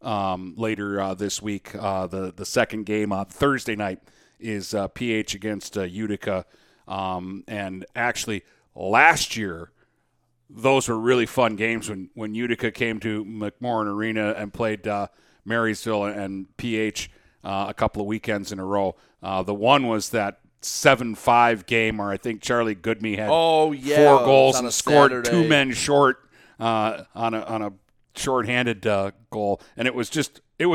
later this week. The second game on Thursday night is PH against Utica. And actually, last year, those were really fun games when Utica came to McMorran Arena and played Marysville and PH a couple of weekends in a row. The one was that 7-5 game where I think Charlie Goodme had 4 goals and scored Saturday. 2 men short on a shorthanded goal, and it was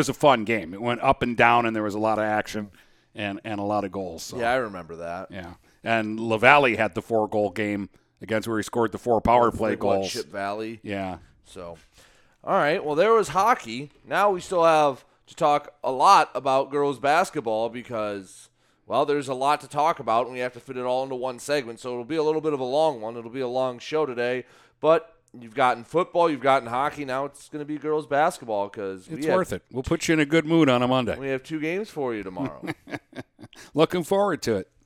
a fun game. It went up and down, and there was a lot of action and a lot of goals. So. Yeah, I remember that. Yeah, and LaValle had the 4-goal game against where he scored the 4 power play goals. Chip Valley. Yeah. So, all right. Well, there was hockey. Now we still have to talk a lot about girls basketball because there's a lot to talk about, and we have to fit it all into one segment. So it'll be a little bit of a long one. It'll be a long show today, but. You've gotten football, you've gotten hockey. Now it's going to be girls basketball because it's worth it. We'll put you in a good mood on a Monday. We have 2 games for you tomorrow. Looking forward to it.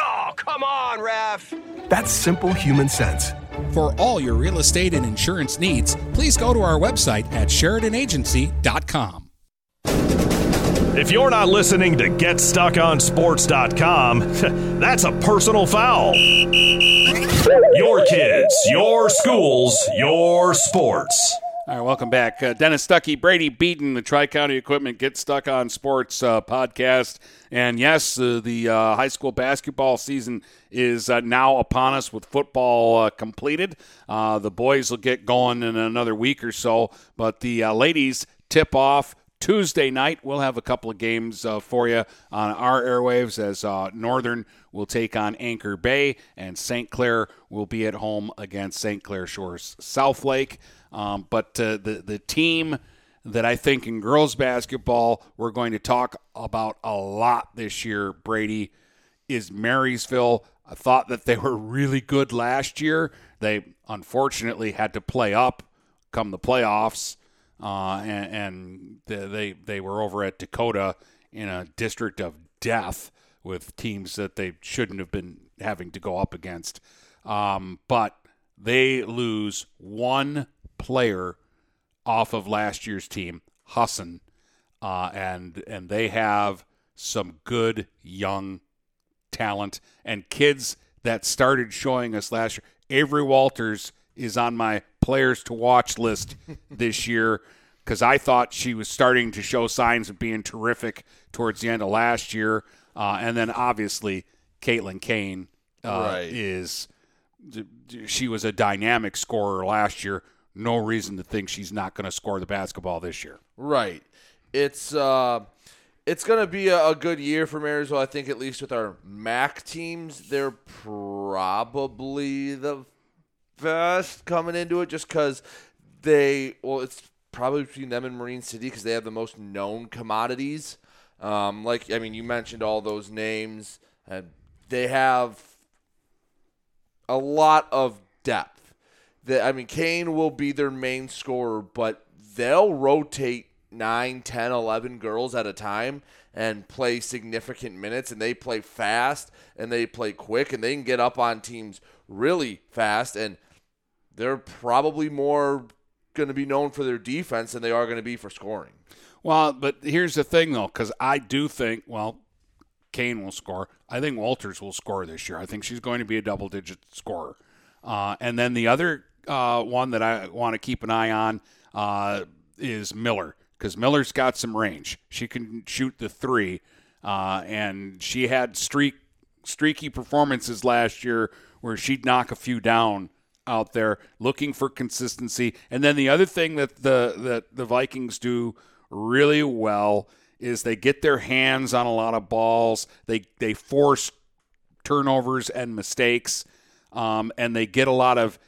Oh, come on, ref! That's simple human sense. For all your real estate and insurance needs, please go to our website at SheridanAgency.com. If you're not listening to GetStuckOnSports.com, that's a personal foul. Your kids, your schools, your sports. All right, welcome back. Dennis Stuckey, Brady Beaton, the Tri-County Equipment Get Stuck on Sports podcast. And yes, the high school basketball season is now upon us with football completed. The boys will get going in another week or so, but the ladies tip off Tuesday night, we'll have a couple of games for you on our airwaves as Northern will take on Anchor Bay, and St. Clair will be at home against St. Clair Shores South Lake. But the team that I think in girls basketball we're going to talk about a lot this year, Brady, is Marysville. I thought that they were really good last year. They unfortunately had to play up come the playoffs. And they were over at Dakota in a district of death with teams that they shouldn't have been having to go up against. But they lose one player off of last year's team, Husson, and they have some good young talent and kids that started showing us last year. Avery Walters is on my players to watch list this year because I thought she was starting to show signs of being terrific towards the end of last year. And then obviously Caitlin Kane she was a dynamic scorer last year. No reason to think she's not going to score the basketball this year. Right. It's going to be a good year for Marysville. I think at least with our MAC teams, they're probably the best coming into it just because it's probably between them and Marine City because they have the most known commodities. You mentioned all those names, and they have a lot of depth. Kane will be their main scorer, but they'll rotate 9, 10, 11 girls at a time and play significant minutes, and they play fast, and they play quick, and they can get up on teams really fast, and they're probably more going to be known for their defense than they are going to be for scoring. Well, but here's the thing, though, because I do think, Kane will score. I think Walters will score this year. I think she's going to be a double-digit scorer. And then the other one that I want to keep an eye on is Miller, because Miller's got some range. She can shoot the three, and she had streaky performances last year where she'd knock a few down out there, looking for consistency. And then the other thing that the Vikings do really well is they get their hands on a lot of balls. They force turnovers and mistakes, and they get a lot of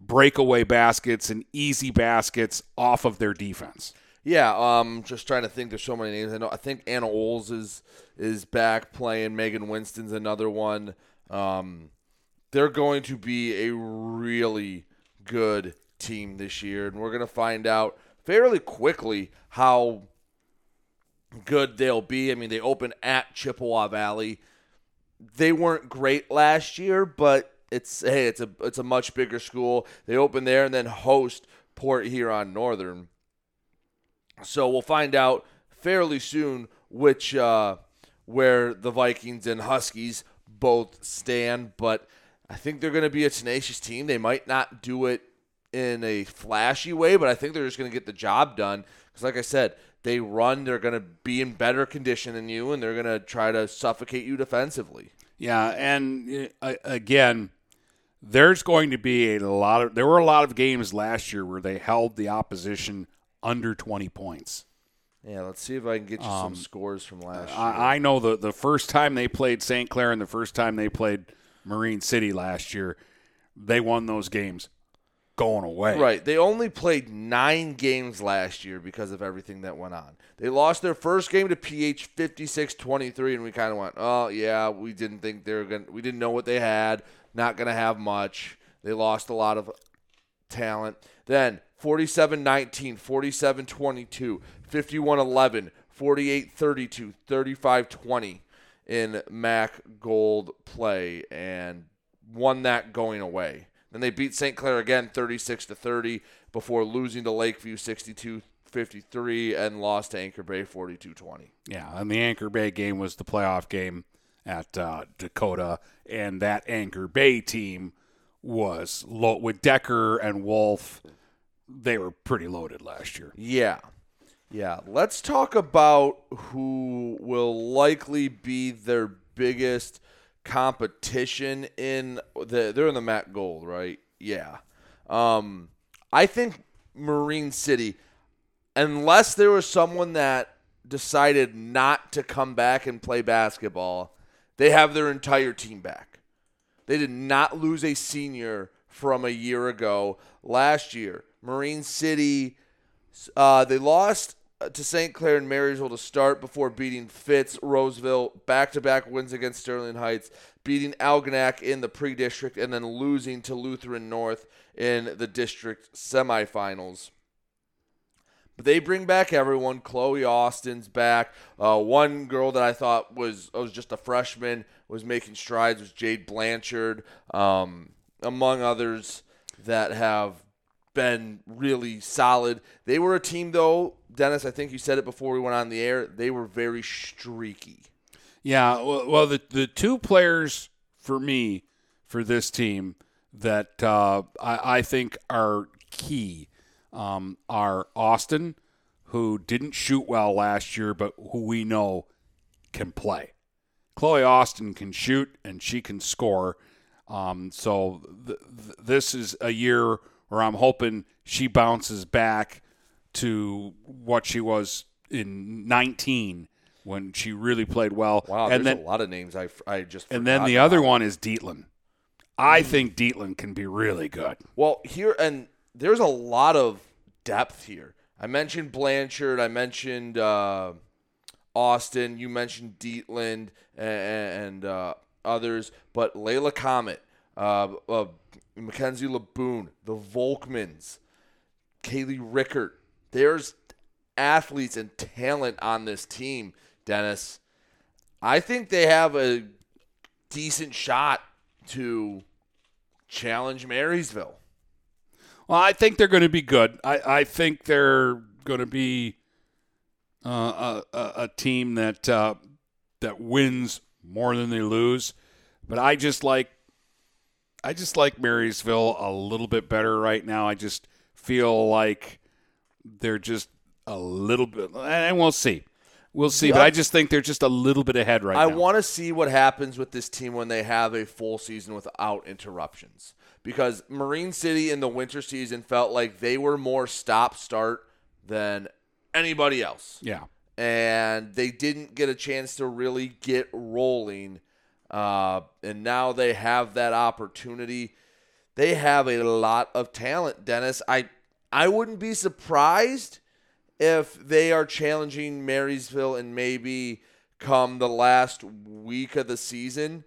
breakaway baskets and easy baskets off of their defense. Yeah, just trying to think. There's so many names. I think Anna Oles is back playing. Megan Winston's another one. They're going to be a really good team this year, and we're going to find out fairly quickly how good they'll be. They open at Chippewa Valley. They weren't great last year, but it's a much bigger school. They open there and then host Port Huron Northern. So we'll find out fairly soon where the Vikings and Huskies both stand, but I think they're going to be a tenacious team. They might not do it in a flashy way, but I think they're just going to get the job done because, like I said, they run. They're going to be in better condition than you, and they're going to try to suffocate you defensively. Yeah, and again, there's going to be there were a lot of games last year where they held the opposition under 20 points. Yeah, let's see if I can get you some scores from last year. I know the first time they played St. Clair and the first time they played Marine City last year, they won those games going away. Right. They only played 9 games last year because of everything that went on. They lost their first game to PH 56-23, and we kind of went, oh, yeah, we didn't think they were going to – we didn't know what they had, not going to have much. They lost a lot of talent. Then 47-19, 47-22, 51-11, 48-32, 35-20 in MAC Gold play and won that going away. Then they beat St. Clair again 36-30 before losing to Lakeview 62-53 and lost to Anchor Bay 42-20. Yeah, and the Anchor Bay game was the playoff game at Dakota, and that Anchor Bay team was low with Decker and Wolf. They were pretty loaded last year. Yeah. Let's talk about who will likely be their biggest competition they're in the MAC Gold, right? Yeah. I think Marine City, unless there was someone that decided not to come back and play basketball, they have their entire team back. They did not lose a senior from a year ago. Last year, Marine City, they lost to St. Clair and Marysville to start before beating Fitz, Roseville, back-to-back wins against Sterling Heights, beating Algonac in the pre-district, and then losing to Lutheran North in the district semifinals. But they bring back everyone. Chloe Austin's back. One girl that I thought was just a freshman, was making strides, was Jade Blanchard, among others that have been really solid. They were a team, though, Dennis, I think you said it before we went on the air, they were very streaky. Yeah, well, the two players for me for this team that I think are key are Austin, who didn't shoot well last year, but who we know can play. Chloe Austin can shoot and she can score. So this is a year where I'm hoping she bounces back to what she was in 19 when she really played well. Wow, and there's a lot of names I just forgot. And then the other one is Dietland. I think Dietland can be really good. Well, here, and there's a lot of depth here. I mentioned Blanchard. I mentioned Austin. You mentioned Dietland and others. But Layla Comet, Mackenzie LeBoon, the Volkmans, Kaylee Rickert. There's athletes and talent on this team, Dennis. I think they have a decent shot to challenge Marysville. Well, I think they're going to be good. I think they're going to be a team that wins more than they lose. But I just like Marysville a little bit better right now. I just feel like they're just a little bit, and we'll see. We'll see, but I just think they're just a little bit ahead right now. I want to see what happens with this team when they have a full season without interruptions, because Marine City in the winter season felt like they were more stop-start than anybody else. Yeah. And they didn't get a chance to really get rolling, and now they have that opportunity. They have a lot of talent, Dennis. I wouldn't be surprised if they are challenging Marysville, and maybe come the last week of the season,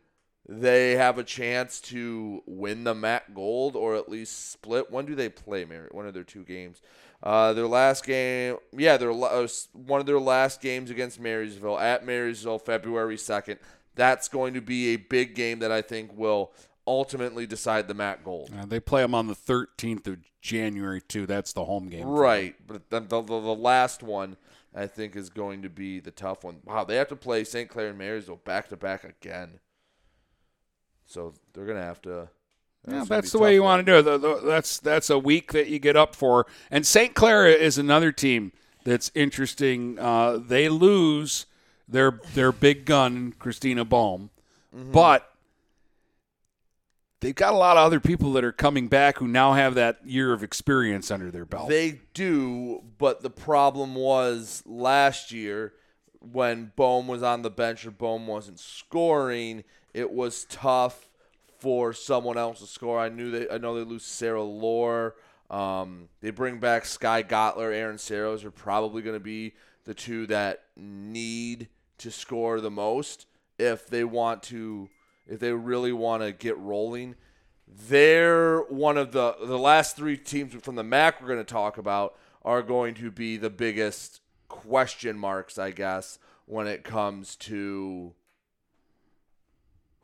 they have a chance to win the MAC Gold, or at least split. When do they play Marysville? One of their two games. Their last game, yeah, one of their last games against Marysville, at Marysville, February 2nd. That's going to be a big game that I think will ultimately decide the MAC Gold. They play them on the 13th of January, too. That's the home game. Right, but the last one, I think, is going to be the tough one. Wow, they have to play St. Clair and Marysville back-to-back again. So they're going to have to. Yeah, that's the way you want to do it. That's a week that you get up for. And St. Clair is another team that's interesting. They lose their big gun, Christina Baum, but they've got a lot of other people that are coming back who now have that year of experience under their belt. They do, but the problem was last year when Bohm was on the bench or Bohm wasn't scoring, it was tough for someone else to score. I know they lose Sarah Lohr. They bring back Sky Gottler, Aaron Saros are probably going to be the two that need to score the most if they want to. If they really want to get rolling, they're one of the last three teams from the MAC we're going to talk about are going to be the biggest question marks, I guess, when it comes to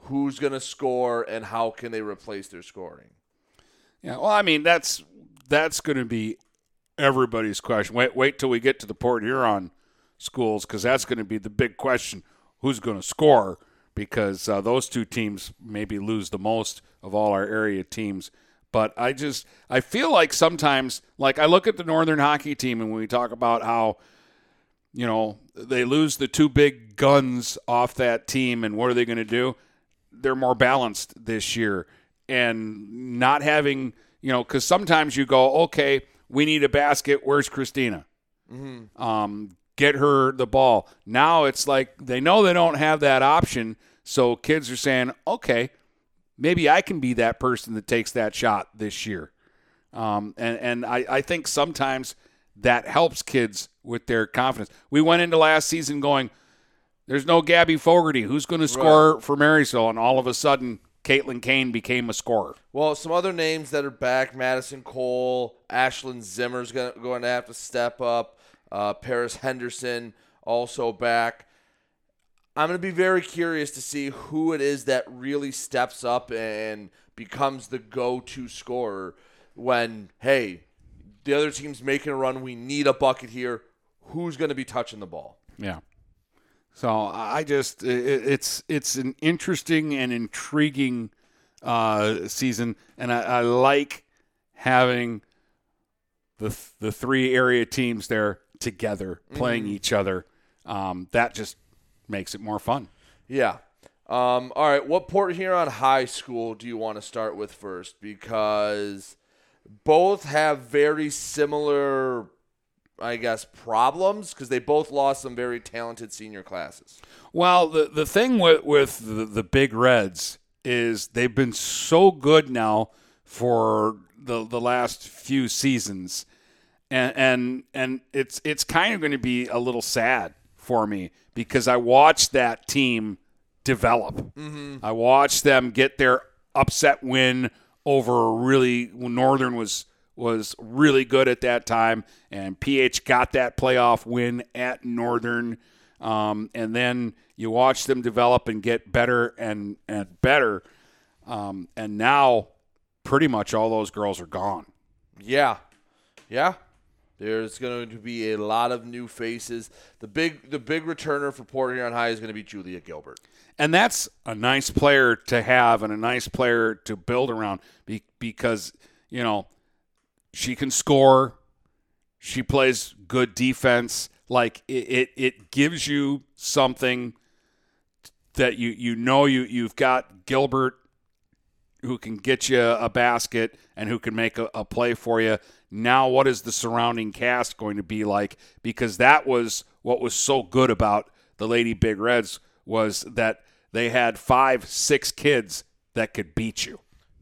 who's going to score and how can they replace their scoring. Yeah, well, I mean, that's going to be everybody's question. Wait till we get to the Port Huron schools, because that's going to be the big question, who's going to score, because those two teams maybe lose the most of all our area teams. But I feel like sometimes, like I look at the Northern hockey team and we talk about how, you know, they lose the two big guns off that team, and what are they going to do? They're more balanced this year. And not having, you know, because sometimes you go, okay, we need a basket, where's Christina? Mm-hmm. Get her the ball. Now it's like they know they don't have that option, so kids are saying, okay, maybe I can be that person that takes that shot this year. And I think sometimes that helps kids with their confidence. We went into last season going, there's no Gabby Fogarty. Who's going to score for Marysville? And all of a sudden, Caitlin Kane became a scorer. Well, some other names that are back, Madison Cole, Ashlyn Zimmer's going to have to step up. Paris Henderson also back. I'm going to be very curious to see who it is that really steps up and becomes the go-to scorer when, hey, the other team's making a run. We need a bucket here. Who's going to be touching the ball? Yeah. So I just it's an interesting and intriguing season, and I like having the three area teams there together playing each other. That just makes it more fun. Yeah. All right. What Port Huron High School do you want to start with first? Because both have very similar, I guess, problems because they both lost some very talented senior classes. Well, the thing with the Big Reds is they've been so good now for the last few seasons, and it's kind of going to be a little sad for me because I watched that team develop. Mm-hmm. I watched them get their upset win over really Northern was really good at that time, and PH got that playoff win at Northern, and then you watch them develop and get better and better, and now pretty much all those girls are gone. Yeah, there's going to be a lot of new faces. The big returner for Port Huron High is going to be Julia Gilbert, and that's a nice player to have and a nice player to build around because you know. She can score. She plays good defense. Like it gives you something that you've got Gilbert who can get you a basket and who can make a play for you. Now what is the surrounding cast going to be like? Because that was what was so good about the Lady Big Reds was that they had 5-6 kids that could beat you.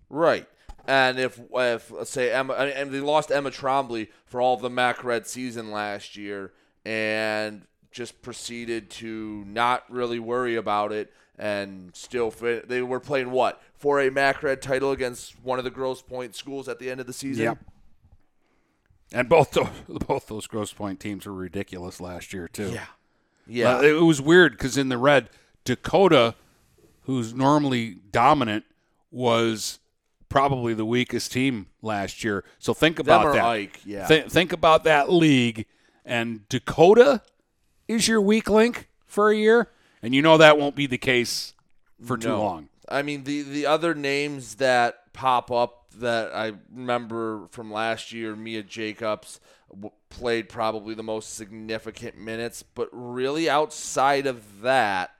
Right. And if let's say Emma, and they lost Emma Trombley for all of the MAC Red season last year, and just proceeded to not really worry about it, and still they were playing what for a MAC Red title against one of the Grosse Pointe schools at the end of the season. Yeah. And both those Grosse Pointe teams were ridiculous last year too. Yeah. It was weird because in the red, Dakota, who's normally dominant, was probably the weakest team last year. So think about that. Ike, yeah. Think about that league. And Dakota is your weak link for a year. And you know that won't be the case for too long. I mean, the other names that pop up that I remember from last year, Mia Jacobs played probably the most significant minutes. But really outside of that,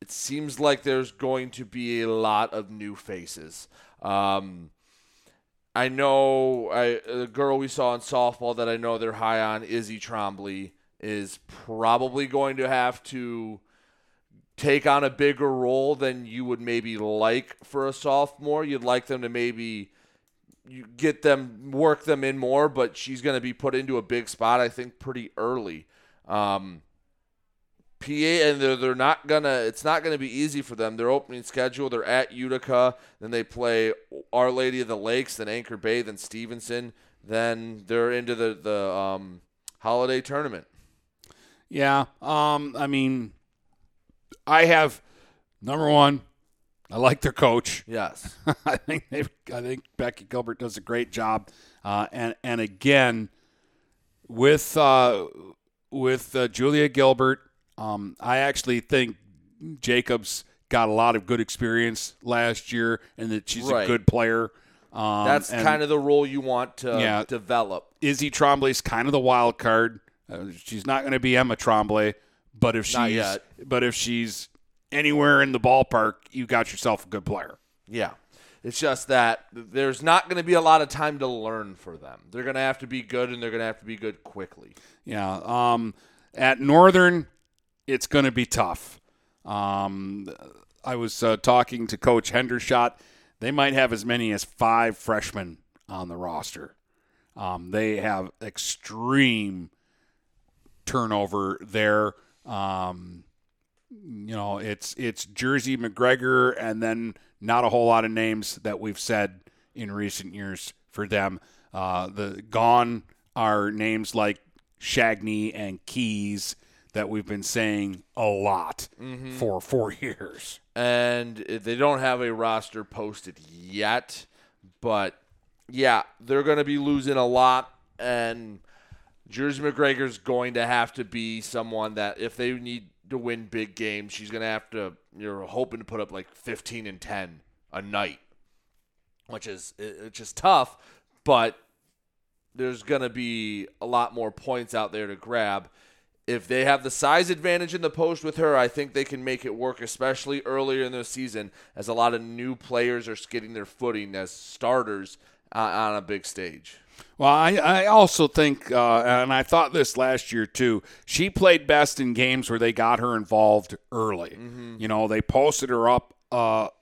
it seems like there's going to be a lot of new faces. I know the girl we saw in softball that I know they're high on, Izzy Trombley, is probably going to have to take on a bigger role than you would maybe like for a sophomore. You'd like them to maybe work them in more, but she's going to be put into a big spot, I think, pretty early. PA, and they're not going to – it's not going to be easy for them. Their opening schedule, they're at Utica. Then they play Our Lady of the Lakes, then Anchor Bay, then Stevenson. Then they're into the holiday tournament. Yeah. I mean, I have – number one, I like their coach. Yes. I think Becky Gilbert does a great job. And again, with Julia Gilbert, I actually think Jacobs got a lot of good experience last year and that she's a good player. That's kind of the role you want to develop. Izzy Trombley's kind of the wild card. She's not going to be Emma Trombley, but if she's anywhere in the ballpark, you got yourself a good player. Yeah. It's just that there's not going to be a lot of time to learn for them. They're going to have to be good, and they're going to have to be good quickly. Yeah. At Northern, it's going to be tough. I was talking to Coach Hendershot. They might have as many as 5 freshmen on the roster. They have extreme turnover there. It's Jersey McGregor and then not a whole lot of names that we've said in recent years for them. Gone are names like Shagney and Keys that we've been saying a lot for 4 years. And they don't have a roster posted yet, but yeah, they're going to be losing a lot, and Jersey McGregor's going to have to be someone that if they need to win big games, she's going to have to, hoping to put up like 15 and 10 a night, which is tough, but there's going to be a lot more points out there to grab. If they have the size advantage in the post with her, I think they can make it work, especially earlier in the season as a lot of new players are getting their footing as starters on a big stage. Well, I also think, and I thought this last year too, she played best in games where they got her involved early. Mm-hmm. They posted her up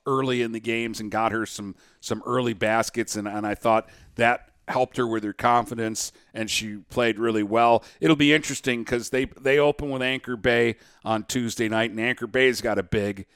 early in the games and got her some early baskets, and I thought that helped her with her confidence, and she played really well. It'll be interesting because they open with Anchor Bay on Tuesday night, and Anchor Bay's got a big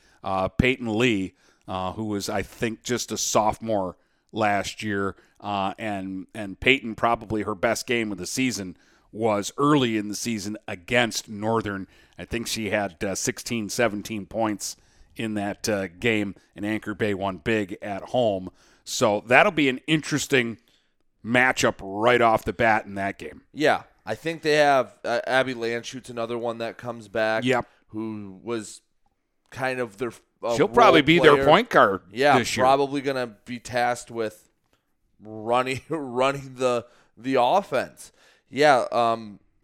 Peyton Lee, who was, I think, just a sophomore last year, and Peyton, probably her best game of the season was early in the season against Northern. I think she had 16, 17 points in that game, and Anchor Bay won big at home. So that'll be an interesting matchup right off the bat in that game. Yeah, I think they have Abby Landshoot's another one that comes back. Yep, who was kind of their she'll probably be player. Their point guard this year. Yeah, probably going to be tasked with running the offense. Yeah,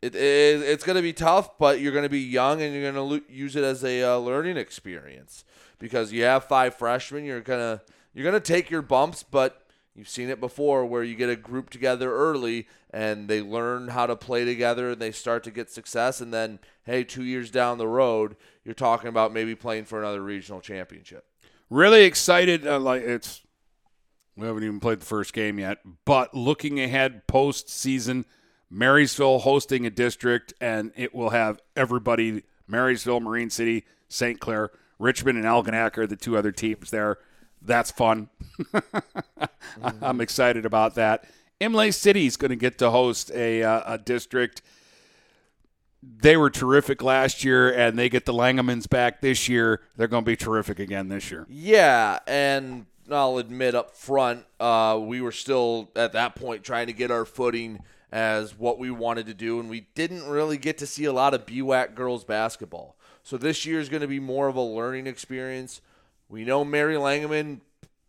it's going to be tough, but you're going to be young, and you're going to use it as a learning experience because you have 5 freshmen. You're going to take your bumps, but you've seen it before where you get a group together early and they learn how to play together and they start to get success. And then, hey, 2 years down the road, you're talking about maybe playing for another regional championship. Really excited. We haven't even played the first game yet, but looking ahead postseason, Marysville hosting a district, and it will have everybody, Marysville, Marine City, St. Clair, Richmond, and Algonac are the 2 other teams there. That's fun. I'm excited about that. Imlay City is going to get to host a district. They were terrific last year, and they get the Langemans back this year. They're going to be terrific again this year. Yeah, and I'll admit up front, we were still at that point trying to get our footing as what we wanted to do, and we didn't really get to see a lot of BWAC girls basketball. So this year is going to be more of a learning experience. We know Mary Langeman,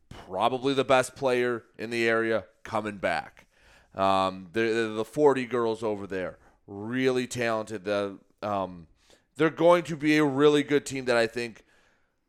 probably the best player in the area, coming back. The 40 girls over there, really talented. They're going to be a really good team that I think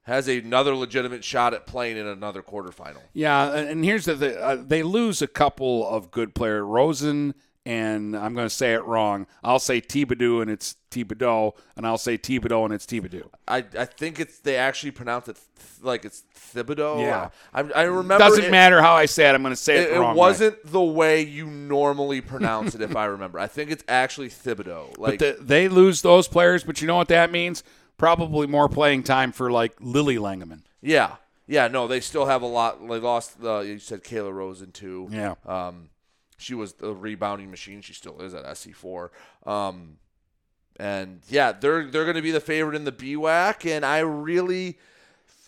has another legitimate shot at playing in another quarterfinal. Yeah, and here's the thing. They lose a couple of good players. Rosen and I'm going to say it wrong. I'll say Thibodeau, and it's Thibodeau, and I'll say Thibodeau, and it's Thibodeau. I think it's they actually pronounce it like it's Thibodeau. Yeah, I remember. Doesn't matter how I say it. I'm going to say it wrong. It wasn't the way you normally pronounce it, if I remember. I think it's actually Thibodeau. Like but they lose those players, but you know what that means? Probably more playing time for like Lily Langeman. Yeah, yeah. No, they still have a lot. They lost. You said Kayla Rosen too. Yeah. She was the rebounding machine. She still is at SC4. And, yeah, they're going to be the favorite in the BWAC. And I really,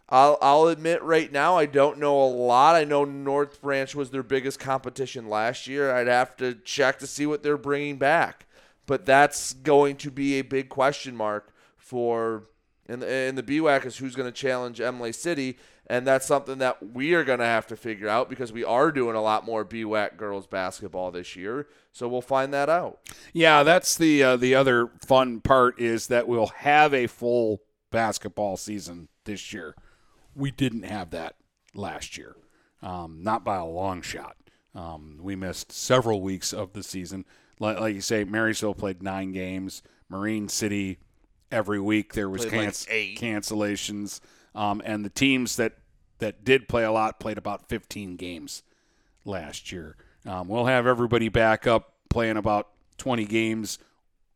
I'll admit right now, I don't know a lot. I know North Branch was their biggest competition last year. I'd have to check to see what they're bringing back. But that's going to be a big question mark for in the BWAC is who's going to challenge Imlay City. And that's something that we are going to have to figure out because we are doing a lot more BWAC girls basketball this year. So we'll find that out. Yeah, that's the other fun part is that we'll have a full basketball season this year. We didn't have that last year. not by a long shot. We missed several weeks of the season. Like you say, Marysville played 9 games. Marine City, every week there was cancellations. And the teams that did play a lot played about 15 games last year. We'll have everybody back up playing about 20 games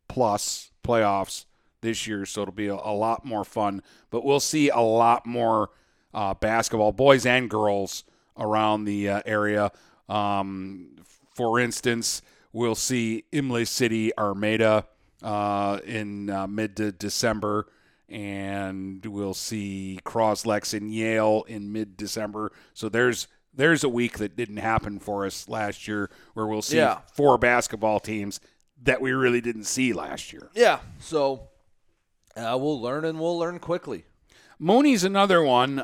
plus playoffs this year, so it'll be a lot more fun. But we'll see a lot more basketball, boys and girls, around the area. For instance, we'll see Imlay City, Armada in mid to December, and we'll see Cross-Lex and Yale in mid-December. So there's a week that didn't happen for us last year where we'll see 4 basketball teams that we really didn't see last year. Yeah, so we'll learn, and we'll learn quickly. Mooney's another one.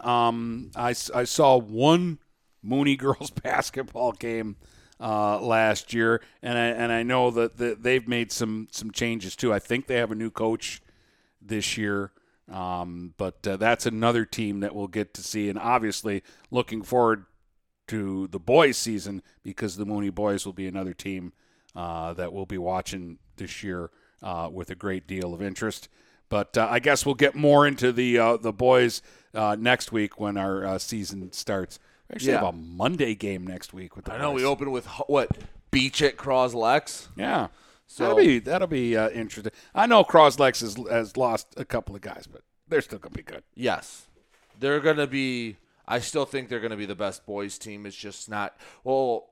I saw one Mooney girls basketball game last year, and I know that they've made some changes too. I think they have a new coach this year, but that's another team that we'll get to see, and obviously looking forward to the boys season because the Mooney boys will be another team that we'll be watching this year with a great deal of interest. But I guess we'll get more into the boys next week when our season starts. We actually have a Monday game next week with the boys. I know we open with Beach at Cross-Lex. Yeah. So that'll be interesting. I know Cross-Lex has lost a couple of guys, but they're still going to be good. Yes. They're going to be – I still think they're going to be the best boys team. It's just not – well,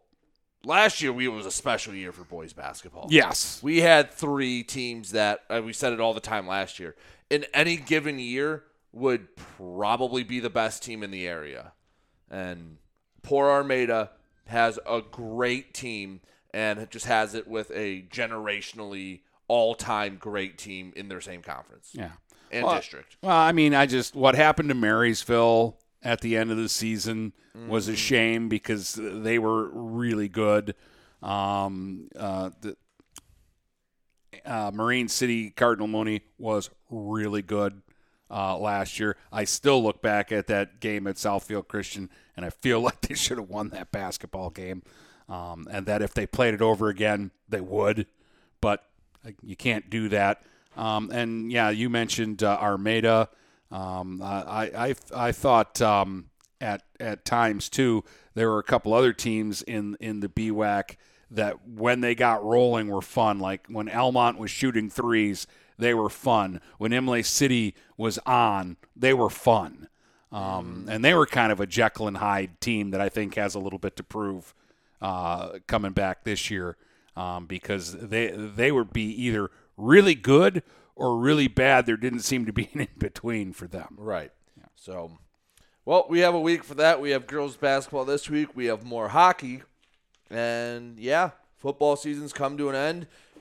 last year it was a special year for boys basketball. Yes. We had 3 teams that – we said it all the time last year. In any given year would probably be the best team in the area. And poor Armada has a great team. And it just has it with a generationally all-time great team in their same conference. Yeah. And district. Well, I mean, what happened to Marysville at the end of the season was a shame because they were really good. Marine City Cardinal Mooney was really good last year. I still look back at that game at Southfield Christian, and I feel like they should have won that basketball game. And that if they played it over again, they would. But you can't do that. You mentioned Armada. I thought at times, too, there were a couple other teams in the BWAC that when they got rolling were fun. Like when Elmont was shooting threes, they were fun. When Imlay City was on, they were fun. And they were kind of a Jekyll and Hyde team that I think has a little bit to prove coming back this year because they would be either really good or really bad. There didn't seem to be an in-between for them. Right. Yeah. So, well, we have a week for that. We have girls basketball this week. We have more hockey. And, football season's come to an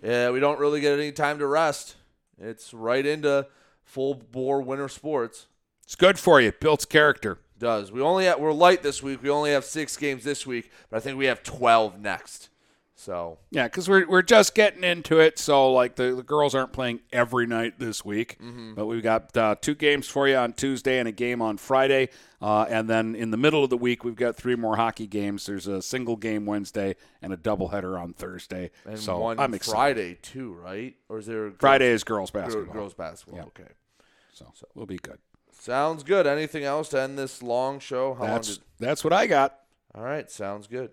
end. We don't really get any time to rest. It's right into full-bore winter sports. It's good for you. It builds character. Does. We're light this week. We only have 6 games this week, but I think we have 12 next. So because we're just getting into it. So like the girls aren't playing every night this week, but we've got 2 games for you on Tuesday and a game on Friday, and then in the middle of the week we've got 3 more hockey games. There's a single game Wednesday and a doubleheader on Thursday. And so I'm excited. Friday too, right? Or is there Friday is girls basketball? Girls basketball. Yep. Okay, so we'll be good. Sounds good. Anything else to end this long show? That's what I got. All right. Sounds good.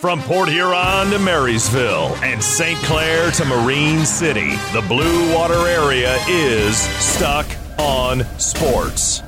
From Port Huron to Marysville and St. Clair to Marine City, the Blue Water area is Stuck on Sports.